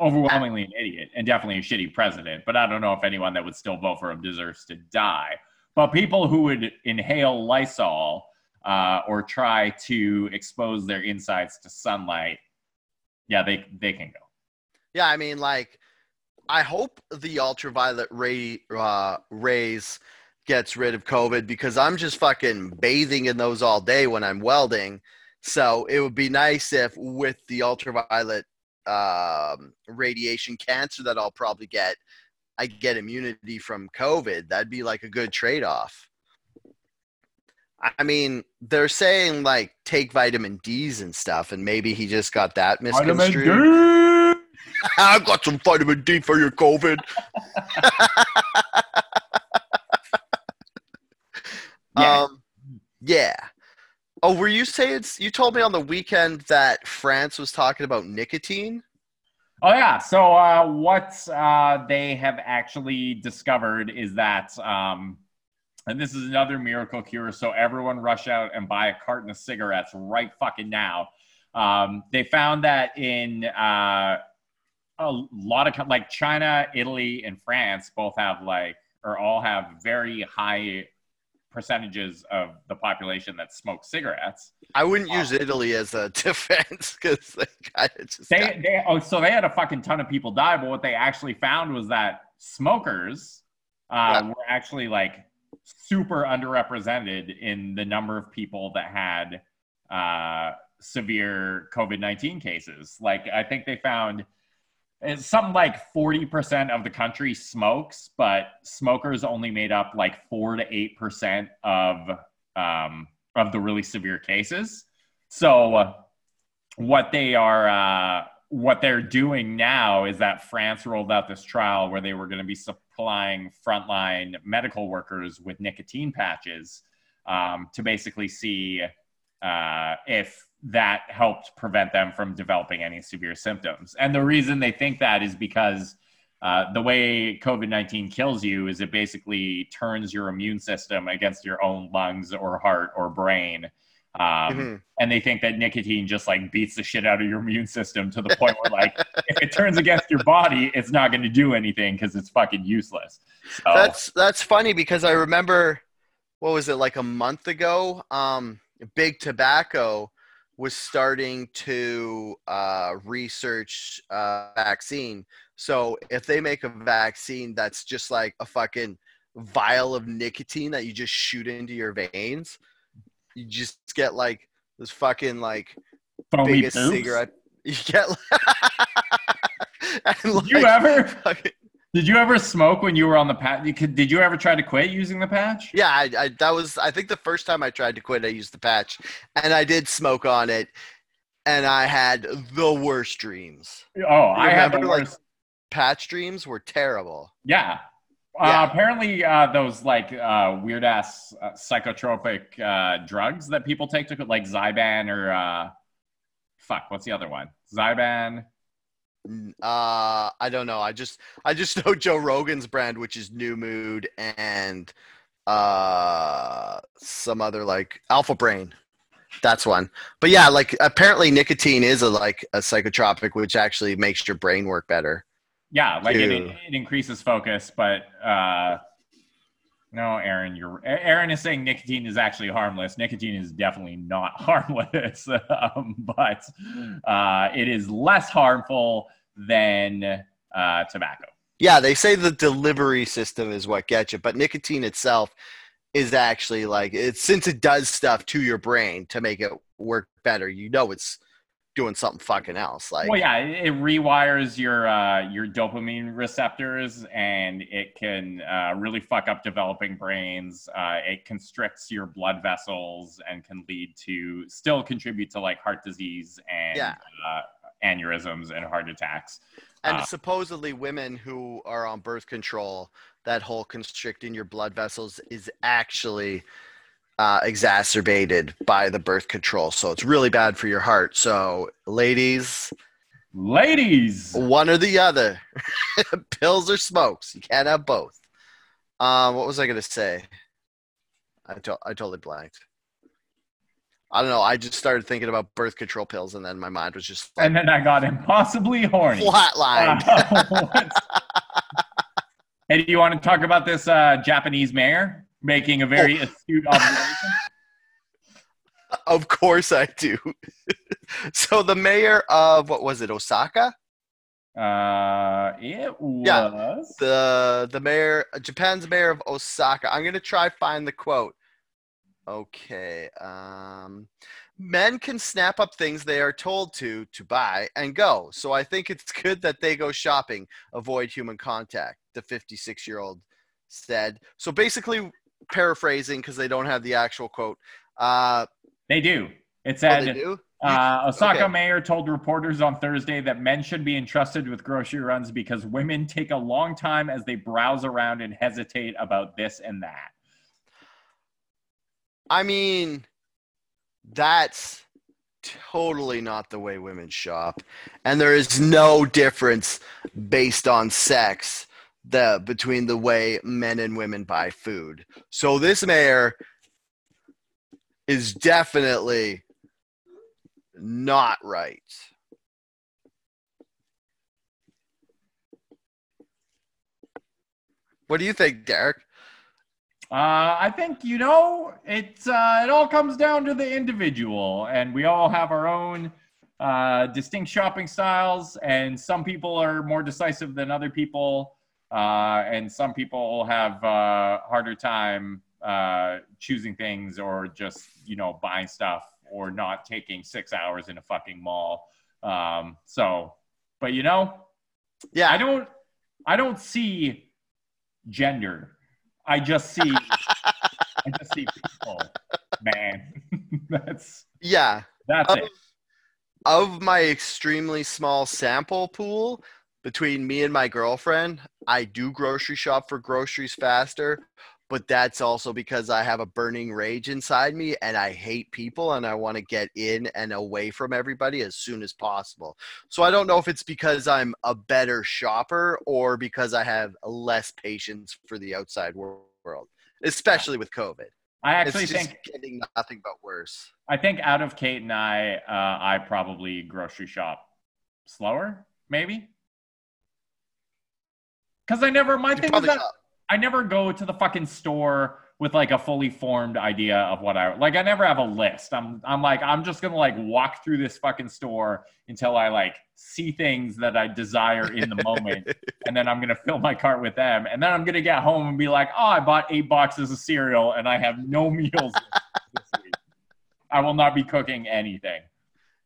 overwhelmingly an idiot and definitely a shitty president. But I don't know if anyone that would still vote for him deserves to die. But people who would inhale Lysol Uh, or try to expose their insides to sunlight, yeah, they they can go. Yeah, I mean, like, I hope the ultraviolet ray uh, rays gets rid of COVID, because I'm just fucking bathing in those all day when I'm welding. So it would be nice if with the ultraviolet um, radiation cancer that I'll probably get, I get immunity from COVID. That'd be like a good trade-off. I mean, they're saying, like, take vitamin D's and stuff, and maybe he just got that misconstrued. Vitamin D! I've got some vitamin D for your COVID. yeah. Um, yeah. Oh, were you saying – you told me on the weekend that France was talking about nicotine? Oh, yeah. So uh, what uh, they have actually discovered is that um, – and this is another miracle cure, so everyone rush out and buy a carton of cigarettes right fucking now. Um, they found that in uh, a lot of, like, China, Italy, and France both have, like, or all have very high percentages of the population that smoke cigarettes. I wouldn't um, use Italy as a defense, because they kind of just... They, got- they, oh, so they had a fucking ton of people die, but what they actually found was that smokers uh, yeah. were actually, like, super underrepresented in the number of people that had uh, severe covid nineteen cases. Like, I think they found it's something like forty percent of the country smokes, but smokers only made up like four to eight percent of um, of the really severe cases. So what they are, uh, what they're doing now is that France rolled out this trial where they were going to be su- Applying frontline medical workers with nicotine patches um, to basically see uh, if that helped prevent them from developing any severe symptoms. And the reason they think that is because uh, the way covid nineteen kills you is it basically turns your immune system against your own lungs or heart or brain. Um, mm-hmm. And they think that nicotine just like beats the shit out of your immune system to the point where, like, if it turns against your body, it's not going to do anything because it's fucking useless. So. That's that's funny because I remember, what was it, like a month ago, um, Big Tobacco was starting to uh, research uh, vaccine. So if they make a vaccine that's just like a fucking vial of nicotine that you just shoot into your veins, you just get like this fucking like foamy biggest boobs? Cigarette. You get. Like, did you ever? Fucking... Did you ever smoke when you were on the patch? Did you ever try to quit using the patch? Yeah, I, I that was. I think the first time I tried to quit, I used the patch, and I did smoke on it, and I had the worst dreams. Oh, remember, I had the worst. Like, patch dreams were terrible. Yeah. Yeah. Uh, apparently, uh, those like uh, weird ass uh, psychotropic uh, drugs that people take to like Zyban or uh, fuck, what's the other one? Zyban. Uh, I don't know. I just I just know Joe Rogan's brand, which is New Mood and uh, some other like Alpha Brain. That's one. But yeah, like apparently nicotine is a like a psychotropic, which actually makes your brain work better. Yeah, like it, it increases focus, but uh, no, Aaron, you're Aaron is saying nicotine is actually harmless. Nicotine is definitely not harmless, um, but uh, it is less harmful than uh, tobacco. Yeah, they say the delivery system is what gets you, but nicotine itself is actually like it since it does stuff to your brain to make it work better. You know, it's doing something fucking else. Like, well, yeah, it rewires your uh, your dopamine receptors, and it can uh, really fuck up developing brains. Uh, it constricts your blood vessels and can lead to still contribute to like heart disease and yeah. uh, aneurysms and heart attacks. And uh, supposedly, women who are on birth control, that whole constricting your blood vessels is actually Uh, exacerbated by the birth control, so it's really bad for your heart. So ladies ladies one or the other. Pills or smokes, you can't have both. Um what was I gonna say? I, to- I totally blanked. I don't know, I just started thinking about birth control pills, and then my mind was just like, and then I got impossibly horny flatlined. Uh, hey, do you want to talk about this uh Japanese mayor making a very oh. astute observation? Of course I do. So the mayor of, what was it, Osaka? Uh, it was... Yeah, the, the mayor, Japan's mayor of Osaka. I'm going to try find the quote. Okay. Um, men can snap up things they are told to, to buy and go. So I think it's good that they go shopping. Avoid human contact, the fifty-six-year-old said. So basically... paraphrasing, because they don't have the actual quote. Uh, they do. It said, oh, they do? Uh, Osaka okay. mayor told reporters on Thursday that men should be entrusted with grocery runs because women take a long time as they browse around and hesitate about this and that. I mean, that's totally not the way women shop. And there is no difference based on sex The between the way men and women buy food. So this mayor is definitely not right. What do you think, Derek? Uh, I think, you know, it's uh, it all comes down to the individual, and we all have our own uh, distinct shopping styles, and some people are more decisive than other people. Uh, and some people have uh, harder time uh, choosing things, or just, you know, buying stuff, or not taking six hours in a fucking mall. Um, so, but you know, yeah, I don't, I don't see gender. I just see, I just see people, man. that's yeah. That's of, it. Of my extremely small sample pool, between me and my girlfriend, I do grocery shop for groceries faster, but that's also because I have a burning rage inside me, and I hate people, and I want to get in and away from everybody as soon as possible. So I don't know if it's because I'm a better shopper or because I have less patience for the outside world, especially with COVID. I actually it's just think getting nothing but worse. I think out of Kate and I, uh, I probably grocery shop slower, maybe. Because I never, my you thing was that, I never go to the fucking store with like a fully formed idea of what I, like I never have a list. I'm I'm like, I'm just gonna like walk through this fucking store until I like see things that I desire in the moment. And then I'm gonna fill my cart with them. And then I'm gonna get home and be like, oh, I bought eight boxes of cereal and I have no meals this week. I will not be cooking anything.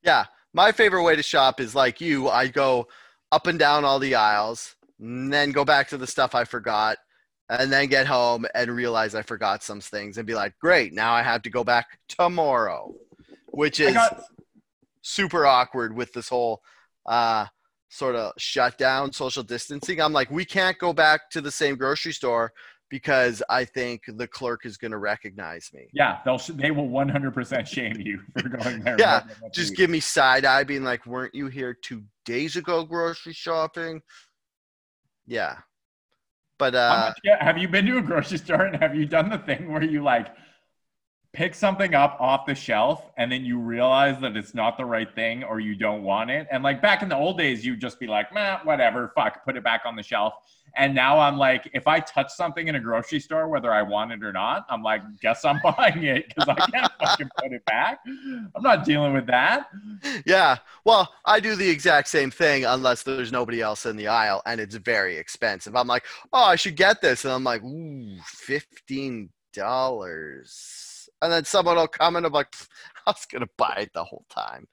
Yeah, my favorite way to shop is like you, I go up and down all the aisles and then go back to the stuff I forgot. And then get home and realize I forgot some things and be like, great, now I have to go back tomorrow, which is got- super awkward with this whole uh, sort of shutdown, social distancing. I'm like, we can't go back to the same grocery store because I think the clerk is going to recognize me. Yeah, they'll sh- they will one hundred percent shame you for going there. Yeah, just give me side eye being like, weren't you here two days ago grocery shopping? Yeah. But, uh, How much, yeah, have you been to a grocery store and have you done the thing where you like pick something up off the shelf and then you realize that it's not the right thing or you don't want it? And like back in the old days, you'd just be like, meh, whatever, fuck, put it back on the shelf. And now I'm like, if I touch something in a grocery store, whether I want it or not, I'm like, guess I'm buying it because I can't fucking put it back. I'm not dealing with that. Yeah. Well, I do the exact same thing unless there's nobody else in the aisle and it's very expensive. I'm like, oh, I should get this. And I'm like, ooh, fifteen dollars. And then someone will come and I'm like, I was going to buy it the whole time.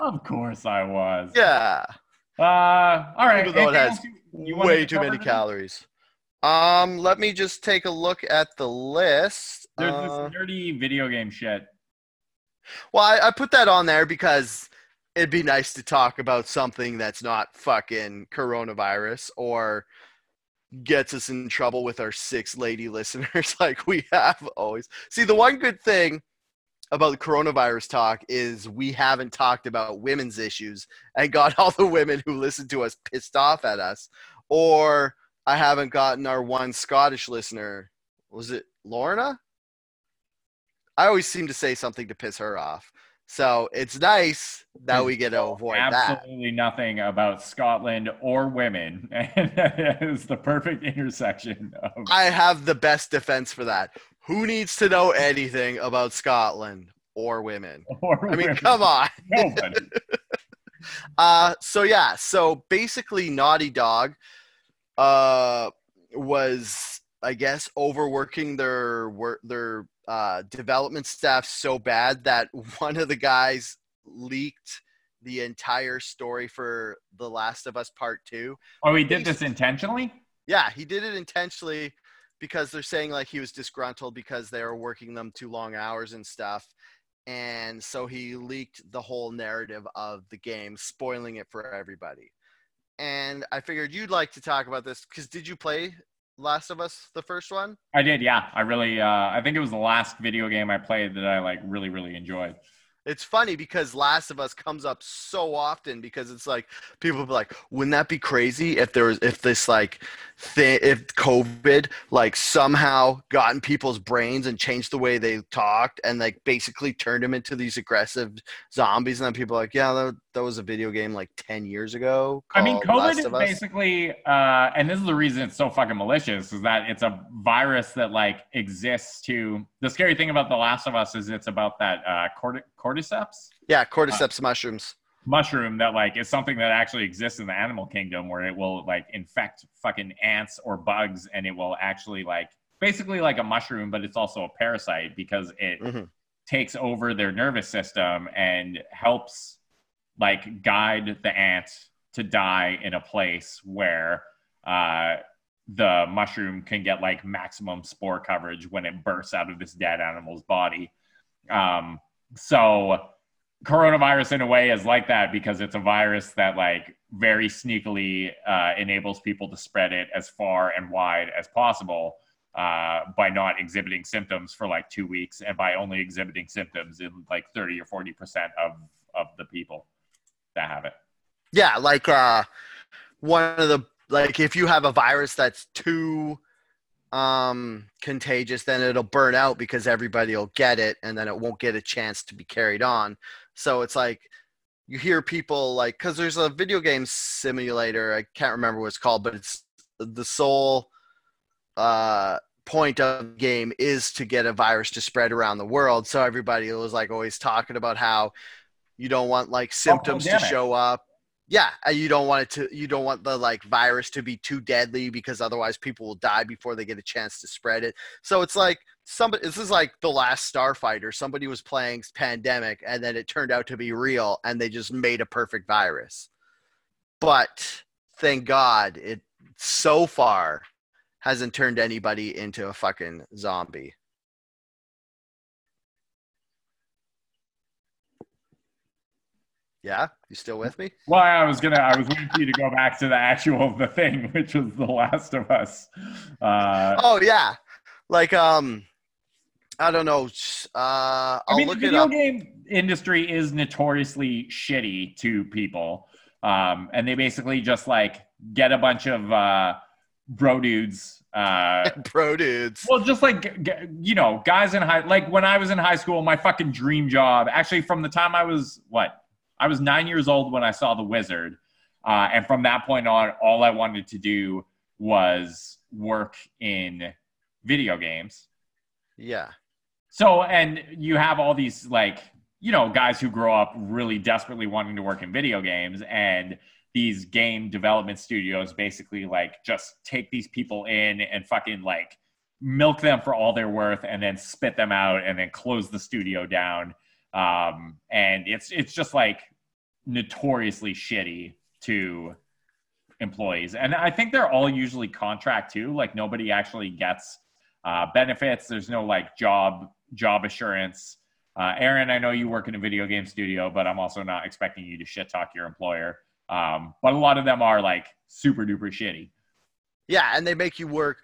Of course I was. Yeah. Uh, all right. Even though it has way too many calories. Um, let me just take a look at the list. There's uh, this nerdy video game shit. Well, I, I put that on there because it'd be nice to talk about something that's not fucking coronavirus or gets us in trouble with our six lady listeners like we have always. See, the one good thing about the coronavirus talk is we haven't talked about women's issues and got all the women who listen to us pissed off at us, or I haven't gotten our one Scottish listener. Was it Lorna? I always seem to say something to piss her off. So it's nice that we get to avoid Absolutely that. Absolutely nothing about Scotland or women. And that is the perfect intersection. Of- I have the best defense for that. Who needs to know anything about Scotland or women? Or I mean, women. Come on. Nobody. uh, so, yeah. So, basically, Naughty Dog uh, was, I guess, overworking their work, their uh, development staff so bad that one of the guys leaked the entire story for The Last of Us Part two. Oh, he did this intentionally? Yeah, he did it intentionally. Because they're saying like he was disgruntled because they were working them too long hours and stuff. And so he leaked the whole narrative of the game, spoiling it for everybody. And I figured you'd like to talk about this because did you play Last of Us, the first one? I did, yeah. I really, uh, I think it was the last video game I played that I like really, really enjoyed. It's funny because Last of Us comes up so often because it's like people will be like, wouldn't that be crazy if there was if this like thi- if COVID like somehow got in people's brains and changed the way they talked and like basically turned them into these aggressive zombies? And then people are like, yeah, that, that was a video game like ten years ago. I mean, COVID is basically, uh, and this is the reason it's so fucking malicious, is that it's a virus that like exists to. The scary thing about The Last of Us is it's about that uh, cortex. Cordyceps? Yeah, cordyceps uh, mushrooms. Mushroom that like is something that actually exists in the animal kingdom where it will like infect fucking ants or bugs and it will actually like basically like a mushroom, but it's also a parasite because it mm-hmm. takes over their nervous system and helps like guide the ant to die in a place where uh, the mushroom can get like maximum spore coverage when it bursts out of this dead animal's body. Um, So coronavirus in a way is like that because it's a virus that like very sneakily uh, enables people to spread it as far and wide as possible uh, by not exhibiting symptoms for like two weeks and by only exhibiting symptoms in like thirty or forty percent of, of the people that have it. Yeah, like uh, one of the, like if you have a virus that's too um contagious, then it'll burn out because everybody will get it and then it won't get a chance to be carried on. So it's like you hear people like, because there's a video game simulator, I can't remember what it's called, but it's the sole uh, point of the game is to get a virus to spread around the world. So everybody was like always talking about how you don't want like symptoms to show up. Yeah, you don't want it to. You don't want the like virus to be too deadly because otherwise people will die before they get a chance to spread it. So it's like somebody. This is like The Last Starfighter. Somebody was playing Pandemic, and then it turned out to be real, and they just made a perfect virus. But thank God, it so far hasn't turned anybody into a fucking zombie. Yeah, you still with me? Well, I was gonna. I was waiting for you to go back to the actual the thing, which was The Last of Us. Uh, oh yeah, like um, I don't know. Uh, I'll I mean, look the video it up. Game industry is notoriously shitty to people, um, and they basically just like get a bunch of uh, bro dudes. Uh, bro dudes. Well, just like you know, guys in high. Like when I was in high school, my fucking dream job. Actually, from the time I was what. I was nine years old when I saw The Wizard. Uh, and from that point on, all I wanted to do was work in video games. Yeah. So, and you have all these, like, you know, guys who grow up really desperately wanting to work in video games. And these game development studios basically, like, just take these people in and fucking, like, milk them for all they're worth and then spit them out and then close the studio down. Um, and it's it's just, like, notoriously shitty to employees. And I think they're all usually contract too. Like nobody actually gets uh, benefits. There's no like job job assurance. Uh, Aaron, I know you work in a video game studio, but I'm also not expecting you to shit talk your employer. Um, but a lot of them are like super duper shitty. Yeah, and they make you work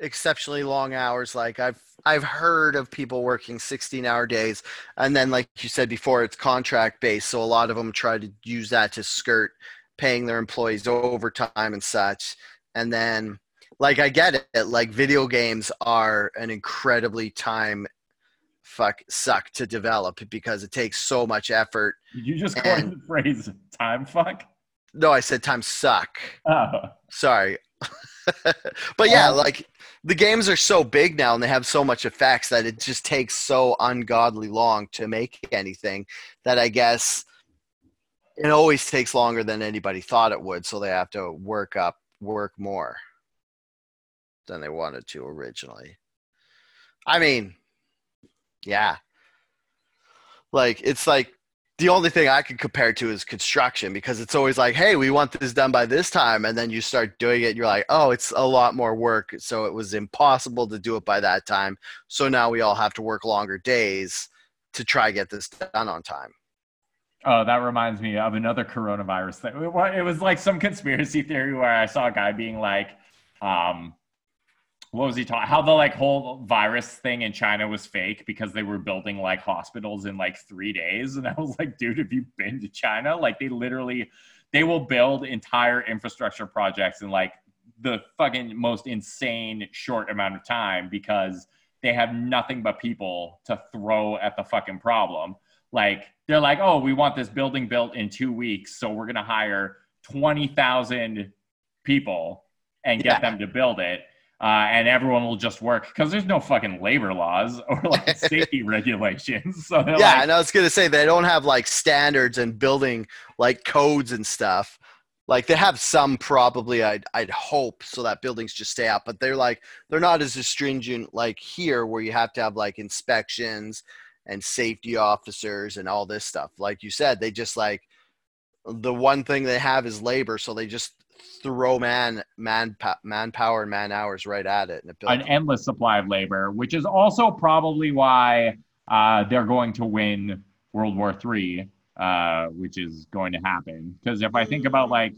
exceptionally long hours. Like I've I've heard of people working sixteen hour days, and then like you said before, it's contract based, so a lot of them try to use that to skirt paying their employees overtime and such. And then like I get it, like video games are an incredibly time fuck suck to develop because it takes so much effort. Did you just coined the phrase time fuck? No, I said time suck. Oh. Sorry. But yeah, like the games are so big now and they have so much effects that it just takes so ungodly long to make anything that I guess it always takes longer than anybody thought it would. So they have to work up, work more than they wanted to originally. I mean, yeah. Like it's like the only thing I could compare to is construction, because it's always like, hey, we want this done by this time. And then you start doing it. And you're like, oh, it's a lot more work. So it was impossible to do it by that time. So now we all have to work longer days to try get this done on time. Oh, that reminds me of another coronavirus thing. It was like some conspiracy theory where I saw a guy being like, um, what was he talking? How the like whole virus thing in China was fake because they were building like hospitals in like three days. And I was like, dude, have you been to China? Like they literally, they will build entire infrastructure projects in like the fucking most insane short amount of time because they have nothing but people to throw at the fucking problem. Like they're like, oh, we want this building built in two weeks. So we're going to hire twenty thousand people and get yeah. them to build it. Uh, and everyone will just work because there's no fucking labor laws or like safety regulations. So yeah, like, and I was gonna say they don't have like standards and building like codes and stuff. Like they have some probably, I'd I'd hope, so that buildings just stay out. But they're like they're not as stringent like here where you have to have like inspections and safety officers and all this stuff. Like you said, they just like the one thing they have is labor, so they just throw man man manpower and man hours right at it, and it an endless supply of labor, which is also probably why uh they're going to win World War Three, uh which is going to happen, because if I think about like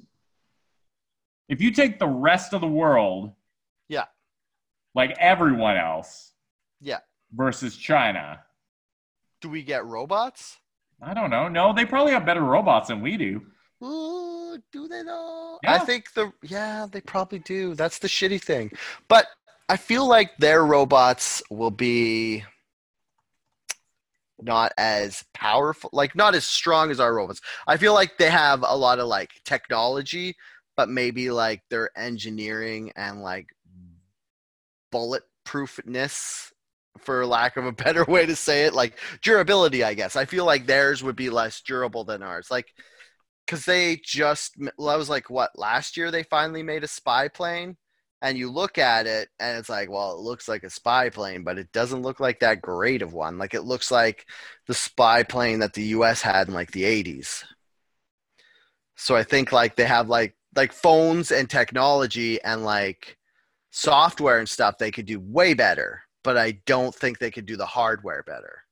if you take the rest of the world, yeah, like everyone else, yeah, versus China, do we get robots? I don't know. No, they probably have better robots than we do. Ooh, do they though? Yeah. I think the yeah they probably do. That's the shitty thing. But I feel like their robots will be not as powerful, like not as strong as our robots. I feel like they have a lot of like technology, but maybe like their engineering and like bulletproofness, for lack of a better way to say it, like durability, I guess. I feel like theirs would be less durable than ours. Like, cause they just, I was like, what, last year they finally made a spy plane? And you look at it and it's like, well, it looks like a spy plane, but it doesn't look like that great of one. Like it looks like the spy plane that the U S had in like the eighties. So I think like they have like, like phones and technology and like software and stuff they could do way better, but I don't think they could do the hardware better.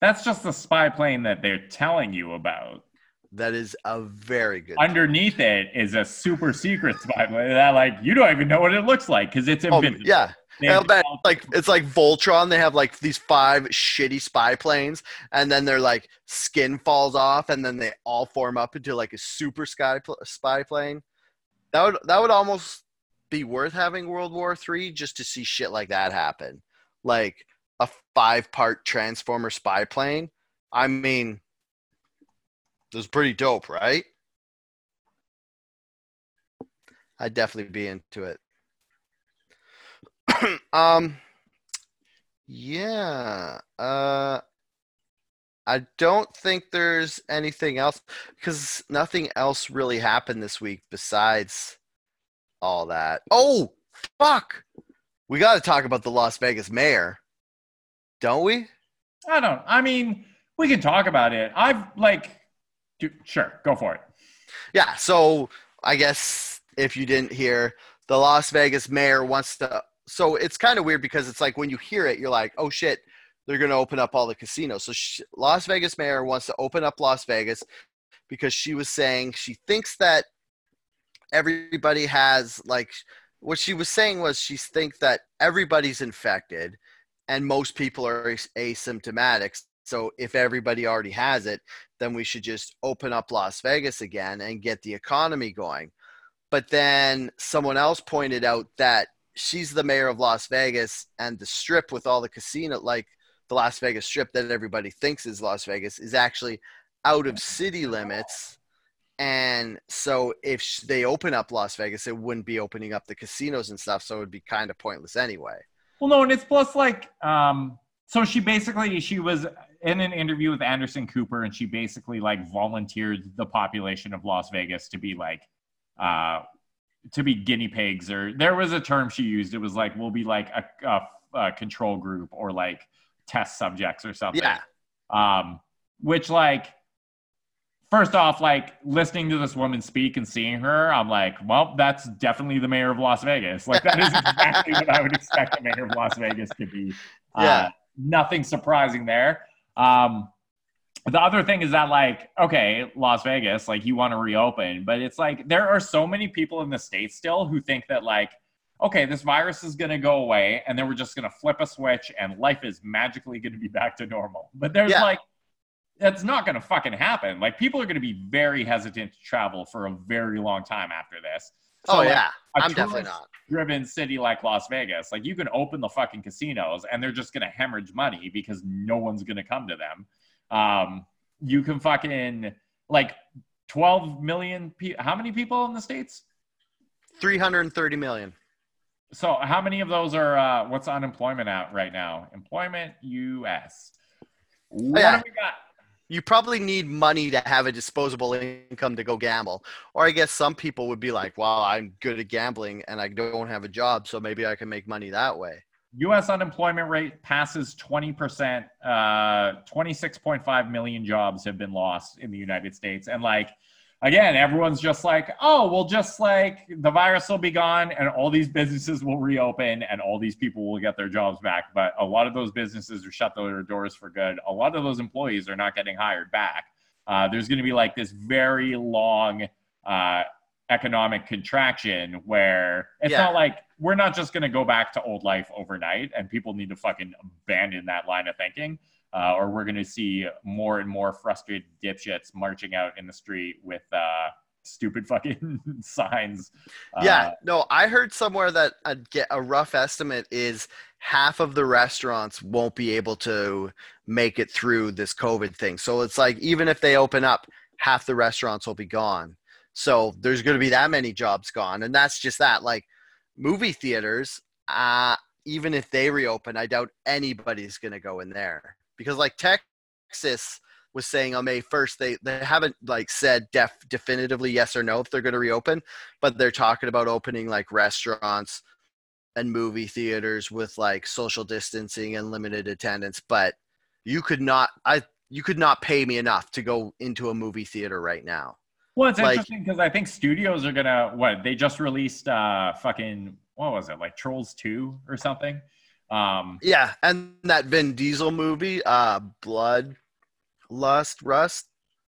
That's just the spy plane that they're telling you about. That is a very good. Underneath point. It is a super secret spy plane that, like, you don't even know what it looks like because it's invisible. Oh, yeah, bet, like it's like Voltron. They have like these five shitty spy planes, and then their like skin falls off, and then they all form up into like a super sky pl- spy plane. That would that would almost be worth having World War Three just to see shit like that happen, like a five part Transformer spy plane. I mean. That's pretty dope, right? I'd definitely be into it. um, yeah. Uh, I don't think there's anything else because nothing else really happened this week besides all that. Oh, fuck! We got to talk about the Las Vegas mayor, don't we? I don't. I mean, we can talk about it. I've like. Sure, go for it. Yeah, so I guess if you didn't hear, the Las Vegas mayor wants to – so it's kind of weird because it's like when you hear it, you're like, oh, shit, they're going to open up all the casinos. So she, Las Vegas mayor wants to open up Las Vegas because she was saying she thinks that everybody has – like what she was saying was she thinks that everybody's infected and most people are asymptomatic. So if everybody already has it, then we should just open up Las Vegas again and get the economy going. But then someone else pointed out that she's the mayor of Las Vegas and the strip with all the casino, like the Las Vegas strip that everybody thinks is Las Vegas is actually out of city limits. And so if they open up Las Vegas, it wouldn't be opening up the casinos and stuff. So it would be kind of pointless anyway. Well, no, and it's plus like, um, so she basically, she was in an interview with Anderson Cooper, and she basically like volunteered the population of Las Vegas to be like, uh, to be guinea pigs, or there was a term she used. It was like, we'll be like a, a, a control group or like test subjects or something. Yeah. Um, which like, first off, like listening to this woman speak and seeing her, I'm like, well, that's definitely the mayor of Las Vegas. Like that is exactly what I would expect the mayor of Las Vegas to be. Uh, yeah. Nothing surprising there. Um, the other thing is that, like, okay, Las Vegas, like, you want to reopen, but it's like there are so many people in the state still who think that, like, okay, this virus is going to go away, and then we're just going to flip a switch, and life is magically going to be back to normal. But there's yeah. like, that's not going to fucking happen. Like, people are going to be very hesitant to travel for a very long time after this. So, oh yeah, like, I'm definitely not. Driven city like Las Vegas, like you can open the fucking casinos and they're just gonna hemorrhage money because no one's gonna come to them. Um, you can fucking like twelve million people. How many people in the States? three hundred thirty million. So how many of those are? Uh, what's unemployment at right now? Employment U S. What yeah. have we got? You probably need money to have a disposable income to go gamble. Or I guess some people would be like, well, I'm good at gambling and I don't have a job, so maybe I can make money that way. U S unemployment rate passes twenty percent. Uh, twenty-six point five million jobs have been lost in the United States. And like, again, everyone's just like, oh, well, just like the virus will be gone and all these businesses will reopen and all these people will get their jobs back. But a lot of those businesses are shut their doors for good. A lot of those employees are not getting hired back. Uh, there's going to be like this very long uh, economic contraction where it's yeah. not like we're not just going to go back to old life overnight and people need to fucking abandon that line of thinking. Uh, or we're going to see more and more frustrated dipshits marching out in the street with uh, stupid fucking signs. Uh, yeah, no, I heard somewhere that I'd get a rough estimate is half of the restaurants won't be able to make it through this COVID thing. So it's like even if they open up, half the restaurants will be gone. So there's going to be that many jobs gone. And that's just that. Like, movie theaters, uh, even if they reopen, I doubt anybody's going to go in there. Because, like, Texas was saying on May first, they, they haven't, like, said def- definitively yes or no if they're going to reopen. But they're talking about opening, like, restaurants and movie theaters with, like, social distancing and limited attendance. But you could not – I you could not pay me enough to go into a movie theater right now. Well, it's like, interesting because I think studios are going to – what? They just released uh, fucking – what was it? Like Trolls two or something? Um, yeah, and that Vin Diesel movie, uh, Blood, Lust, Rust,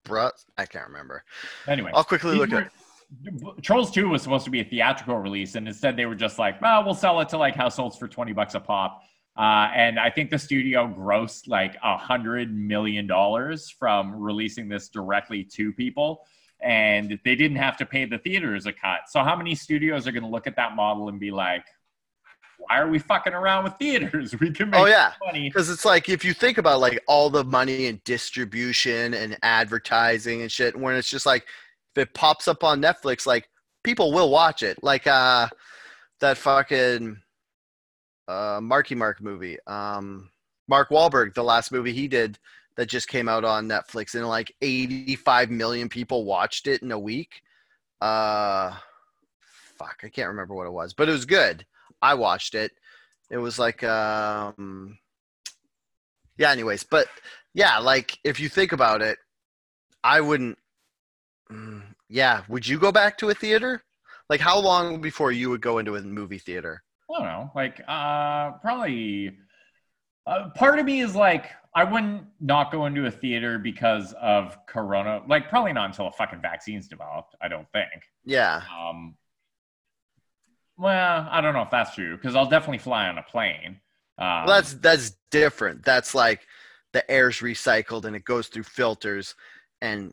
Brust, I can't remember. Anyway. I'll quickly look at it. Trolls two was supposed to be a theatrical release, and instead they were just like, well, we'll sell it to like households for twenty bucks a pop. Uh, and I think the studio grossed like one hundred million dollars from releasing this directly to people, and they didn't have to pay the theaters a cut. So how many studios are going to look at that model and be like, why are we fucking around with theaters? We can make oh, yeah. money. Because it's like, if you think about like all the money in distribution and advertising and shit, when it's just like, if it pops up on Netflix, like people will watch it. Like uh, that fucking uh, Marky Mark movie. Um, Mark Wahlberg, the last movie he did that just came out on Netflix, and like eighty-five million people watched it in a week. Uh, fuck, I can't remember what it was, but it was good. I watched it. It was like, um, yeah, anyways, but yeah, like if you think about it, I wouldn't, yeah. Would you go back to a theater? Like how long before you would go into a movie theater? I don't know. Like, uh, probably uh, part of me is like, I wouldn't not go into a theater because of Corona. Like probably not until a fucking vaccine's developed. I don't think. Yeah. Um, Well, I don't know if that's true because I'll definitely fly on a plane. Um, well, that's that's different. That's like the air's recycled and it goes through filters, and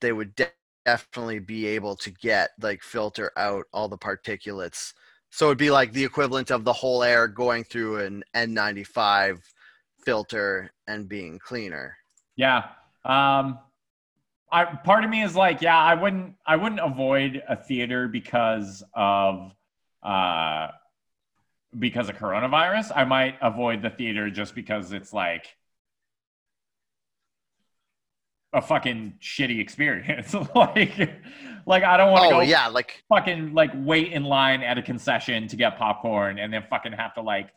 they would de- definitely be able to get like filter out all the particulates. So it'd be like the equivalent of the whole air going through an N ninety-five filter and being cleaner. Yeah. Um, I part of me is like, yeah, I wouldn't I wouldn't avoid a theater because of. Uh, because of coronavirus. I might avoid the theater just because it's like a fucking shitty experience. like, like I don't want to oh, go yeah, like, fucking like wait in line at a concession to get popcorn and then fucking have to like,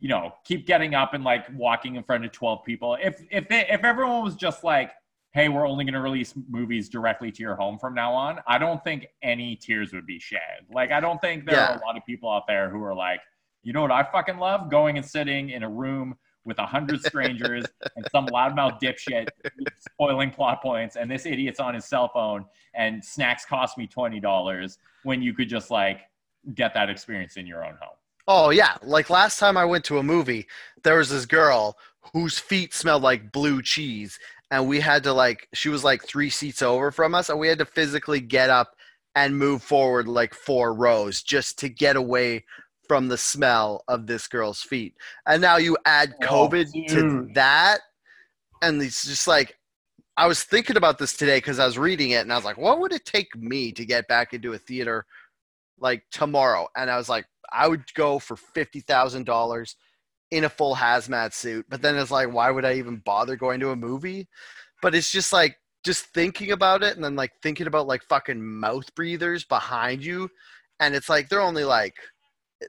you know, keep getting up and like walking in front of twelve people. If, if, they, if everyone was just like, hey, we're only going to release movies directly to your home from now on, I don't think any tears would be shed. Like, I don't think there yeah. are a lot of people out there who are like, you know what I fucking love? Going and sitting in a room with a hundred strangers and some loudmouth dipshit spoiling plot points, and this idiot's on his cell phone, and snacks cost me twenty dollars when you could just, like, get that experience in your own home. Oh, yeah. Like, last time I went to a movie, there was this girl whose feet smelled like blue cheese, and we had to like, she was like three seats over from us, and we had to physically get up and move forward like four rows just to get away from the smell of this girl's feet. And now you add COVID oh, to that. And it's just like, I was thinking about this today because I was reading it and I was like, what would it take me to get back into a theater like tomorrow? And I was like, I would go for fifty thousand dollars in a full hazmat suit. But then it's like, why would I even bother going to a movie? But it's just like, just thinking about it and then like thinking about like fucking mouth breathers behind you. And it's like, they're only like,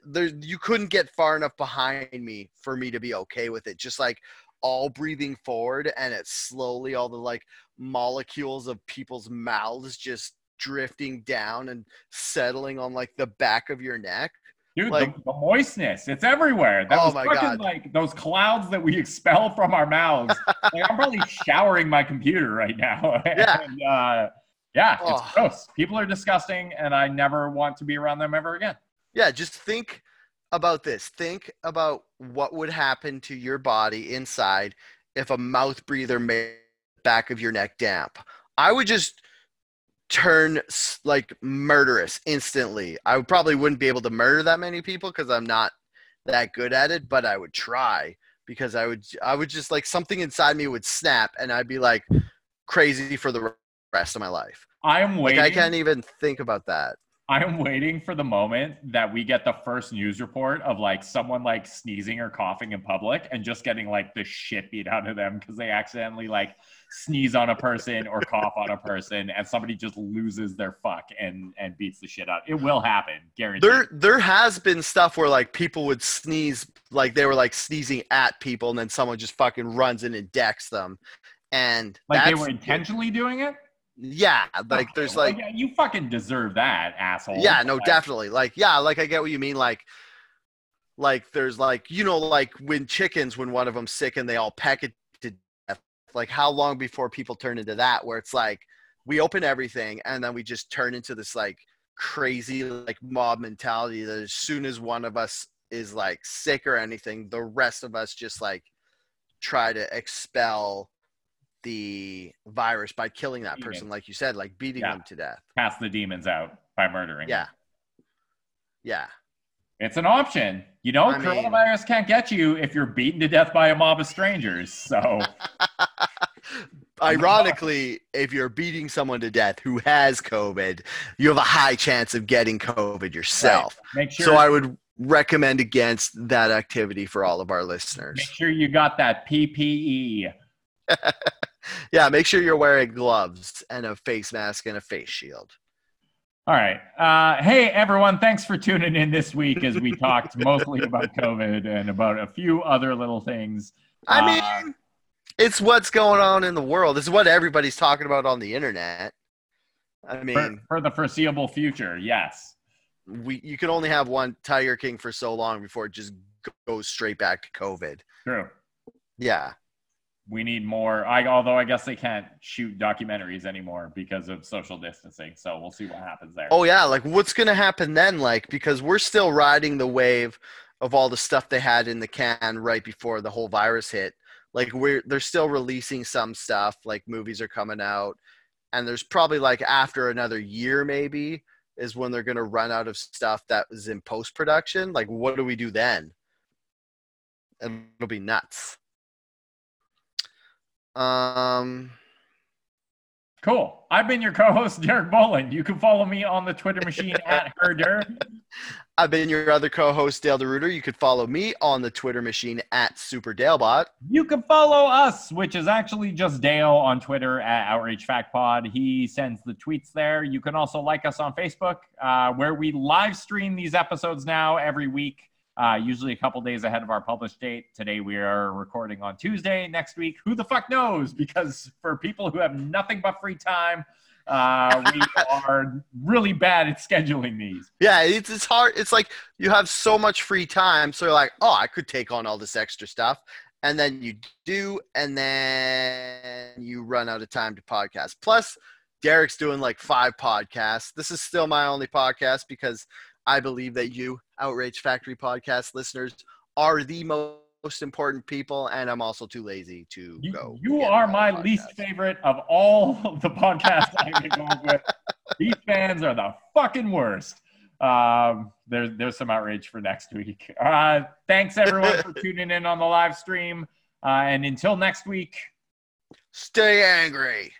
there, you couldn't get far enough behind me for me to be okay with it. Just like all breathing forward, and it's slowly all the like molecules of people's mouths just drifting down and settling on like the back of your neck. Dude, like, the, the moistness, it's everywhere. That oh was my fucking God. Like those clouds that we expel from our mouths. Like, I'm probably showering my computer right now. Yeah. and, uh, yeah, oh. It's gross. People are disgusting, and I never want to be around them ever again. Yeah, just think about this. Think about what would happen to your body inside if a mouth breather made the back of your neck damp. I would just turn like murderous instantly. I probably wouldn't be able to murder that many people because I'm not that good at it, but I would try because I would I would just like something inside me would snap and I'd be like crazy for the rest of my life. I am waiting. Like, I can't even think about that. I am waiting for the moment that we get the first news report of like someone like sneezing or coughing in public and just getting like the shit beat out of them because they accidentally like sneeze on a person or cough on a person and somebody just loses their fuck and, and beats the shit out. It will happen, guaranteed. There there has been stuff where like people would sneeze, like they were like sneezing at people and then someone just fucking runs in and decks them. And like they were intentionally doing it? Yeah, like there's like well, yeah, you fucking deserve that, asshole. Yeah, no, like, definitely. Like, yeah, like I get what you mean. Like, like there's like, you know, like when chickens, when one of them's sick and they all peck it to death. Like, how long before people turn into that? Where it's like we open everything and then we just turn into this like crazy like mob mentality that as soon as one of us is like sick or anything, the rest of us just like try to expel the virus by killing that Demon. person, like you said, like beating yeah. them to death. Cast the demons out by murdering. Yeah. Yeah. It's an option. You know, I coronavirus mean, can't get you if you're beaten to death by a mob of strangers. So ironically, if you're beating someone to death who has COVID, you have a high chance of getting COVID yourself. Right. Make sure so I would recommend against that activity for all of our listeners. Make sure you got that P P E. Yeah, make sure you're wearing gloves and a face mask and a face shield. All right. Uh, hey, everyone. Thanks for tuning in this week as we talked mostly about COVID and about a few other little things. I uh, mean, it's what's going on in the world. It's what everybody's talking about on the internet. I mean, for, for the foreseeable future, yes. We You can only have one Tiger King for so long before it just goes straight back to COVID. True. Yeah. We need more, I, although I guess they can't shoot documentaries anymore because of social distancing. So we'll see what happens there. Oh, yeah. Like, what's going to happen then? Like, because we're still riding the wave of all the stuff they had in the can right before the whole virus hit. Like, we're they're still releasing some stuff. Like, movies are coming out. And there's probably, like, after another year maybe is when they're going to run out of stuff that was in post-production. Like, what do we do then? And it'll be nuts. Um. Cool. I've been your co-host, Derek Boland. You can follow me on the Twitter machine at herder. I've been your other co-host, Dale DeRuder. You could follow me on the Twitter machine at SuperDaleBot. You can follow us, which is actually just Dale on Twitter at Outrage Fact Pod. He sends the tweets there. You can also like us on Facebook, uh, where we live stream these episodes now every week. Uh, usually a couple days ahead of our published date. Today we are recording on Tuesday. Next week, who the fuck knows? Because for people who have nothing but free time, uh, we are really bad at scheduling these. Yeah, it's it's hard. It's like you have so much free time, so you're like, oh, I could take on all this extra stuff. And then you do, and then you run out of time to podcast. Plus, Derek's doing like five podcasts. This is still my only podcast because I believe that you, Outrage Factory podcast listeners, are the most important people, and I'm also too lazy to you, go. You are my podcast. Least favorite of all of the podcasts I've involved with. These fans are the fucking worst. Um, there, there's some outrage for next week. Uh, thanks, everyone, for tuning in on the live stream. Uh, and until next week, stay angry.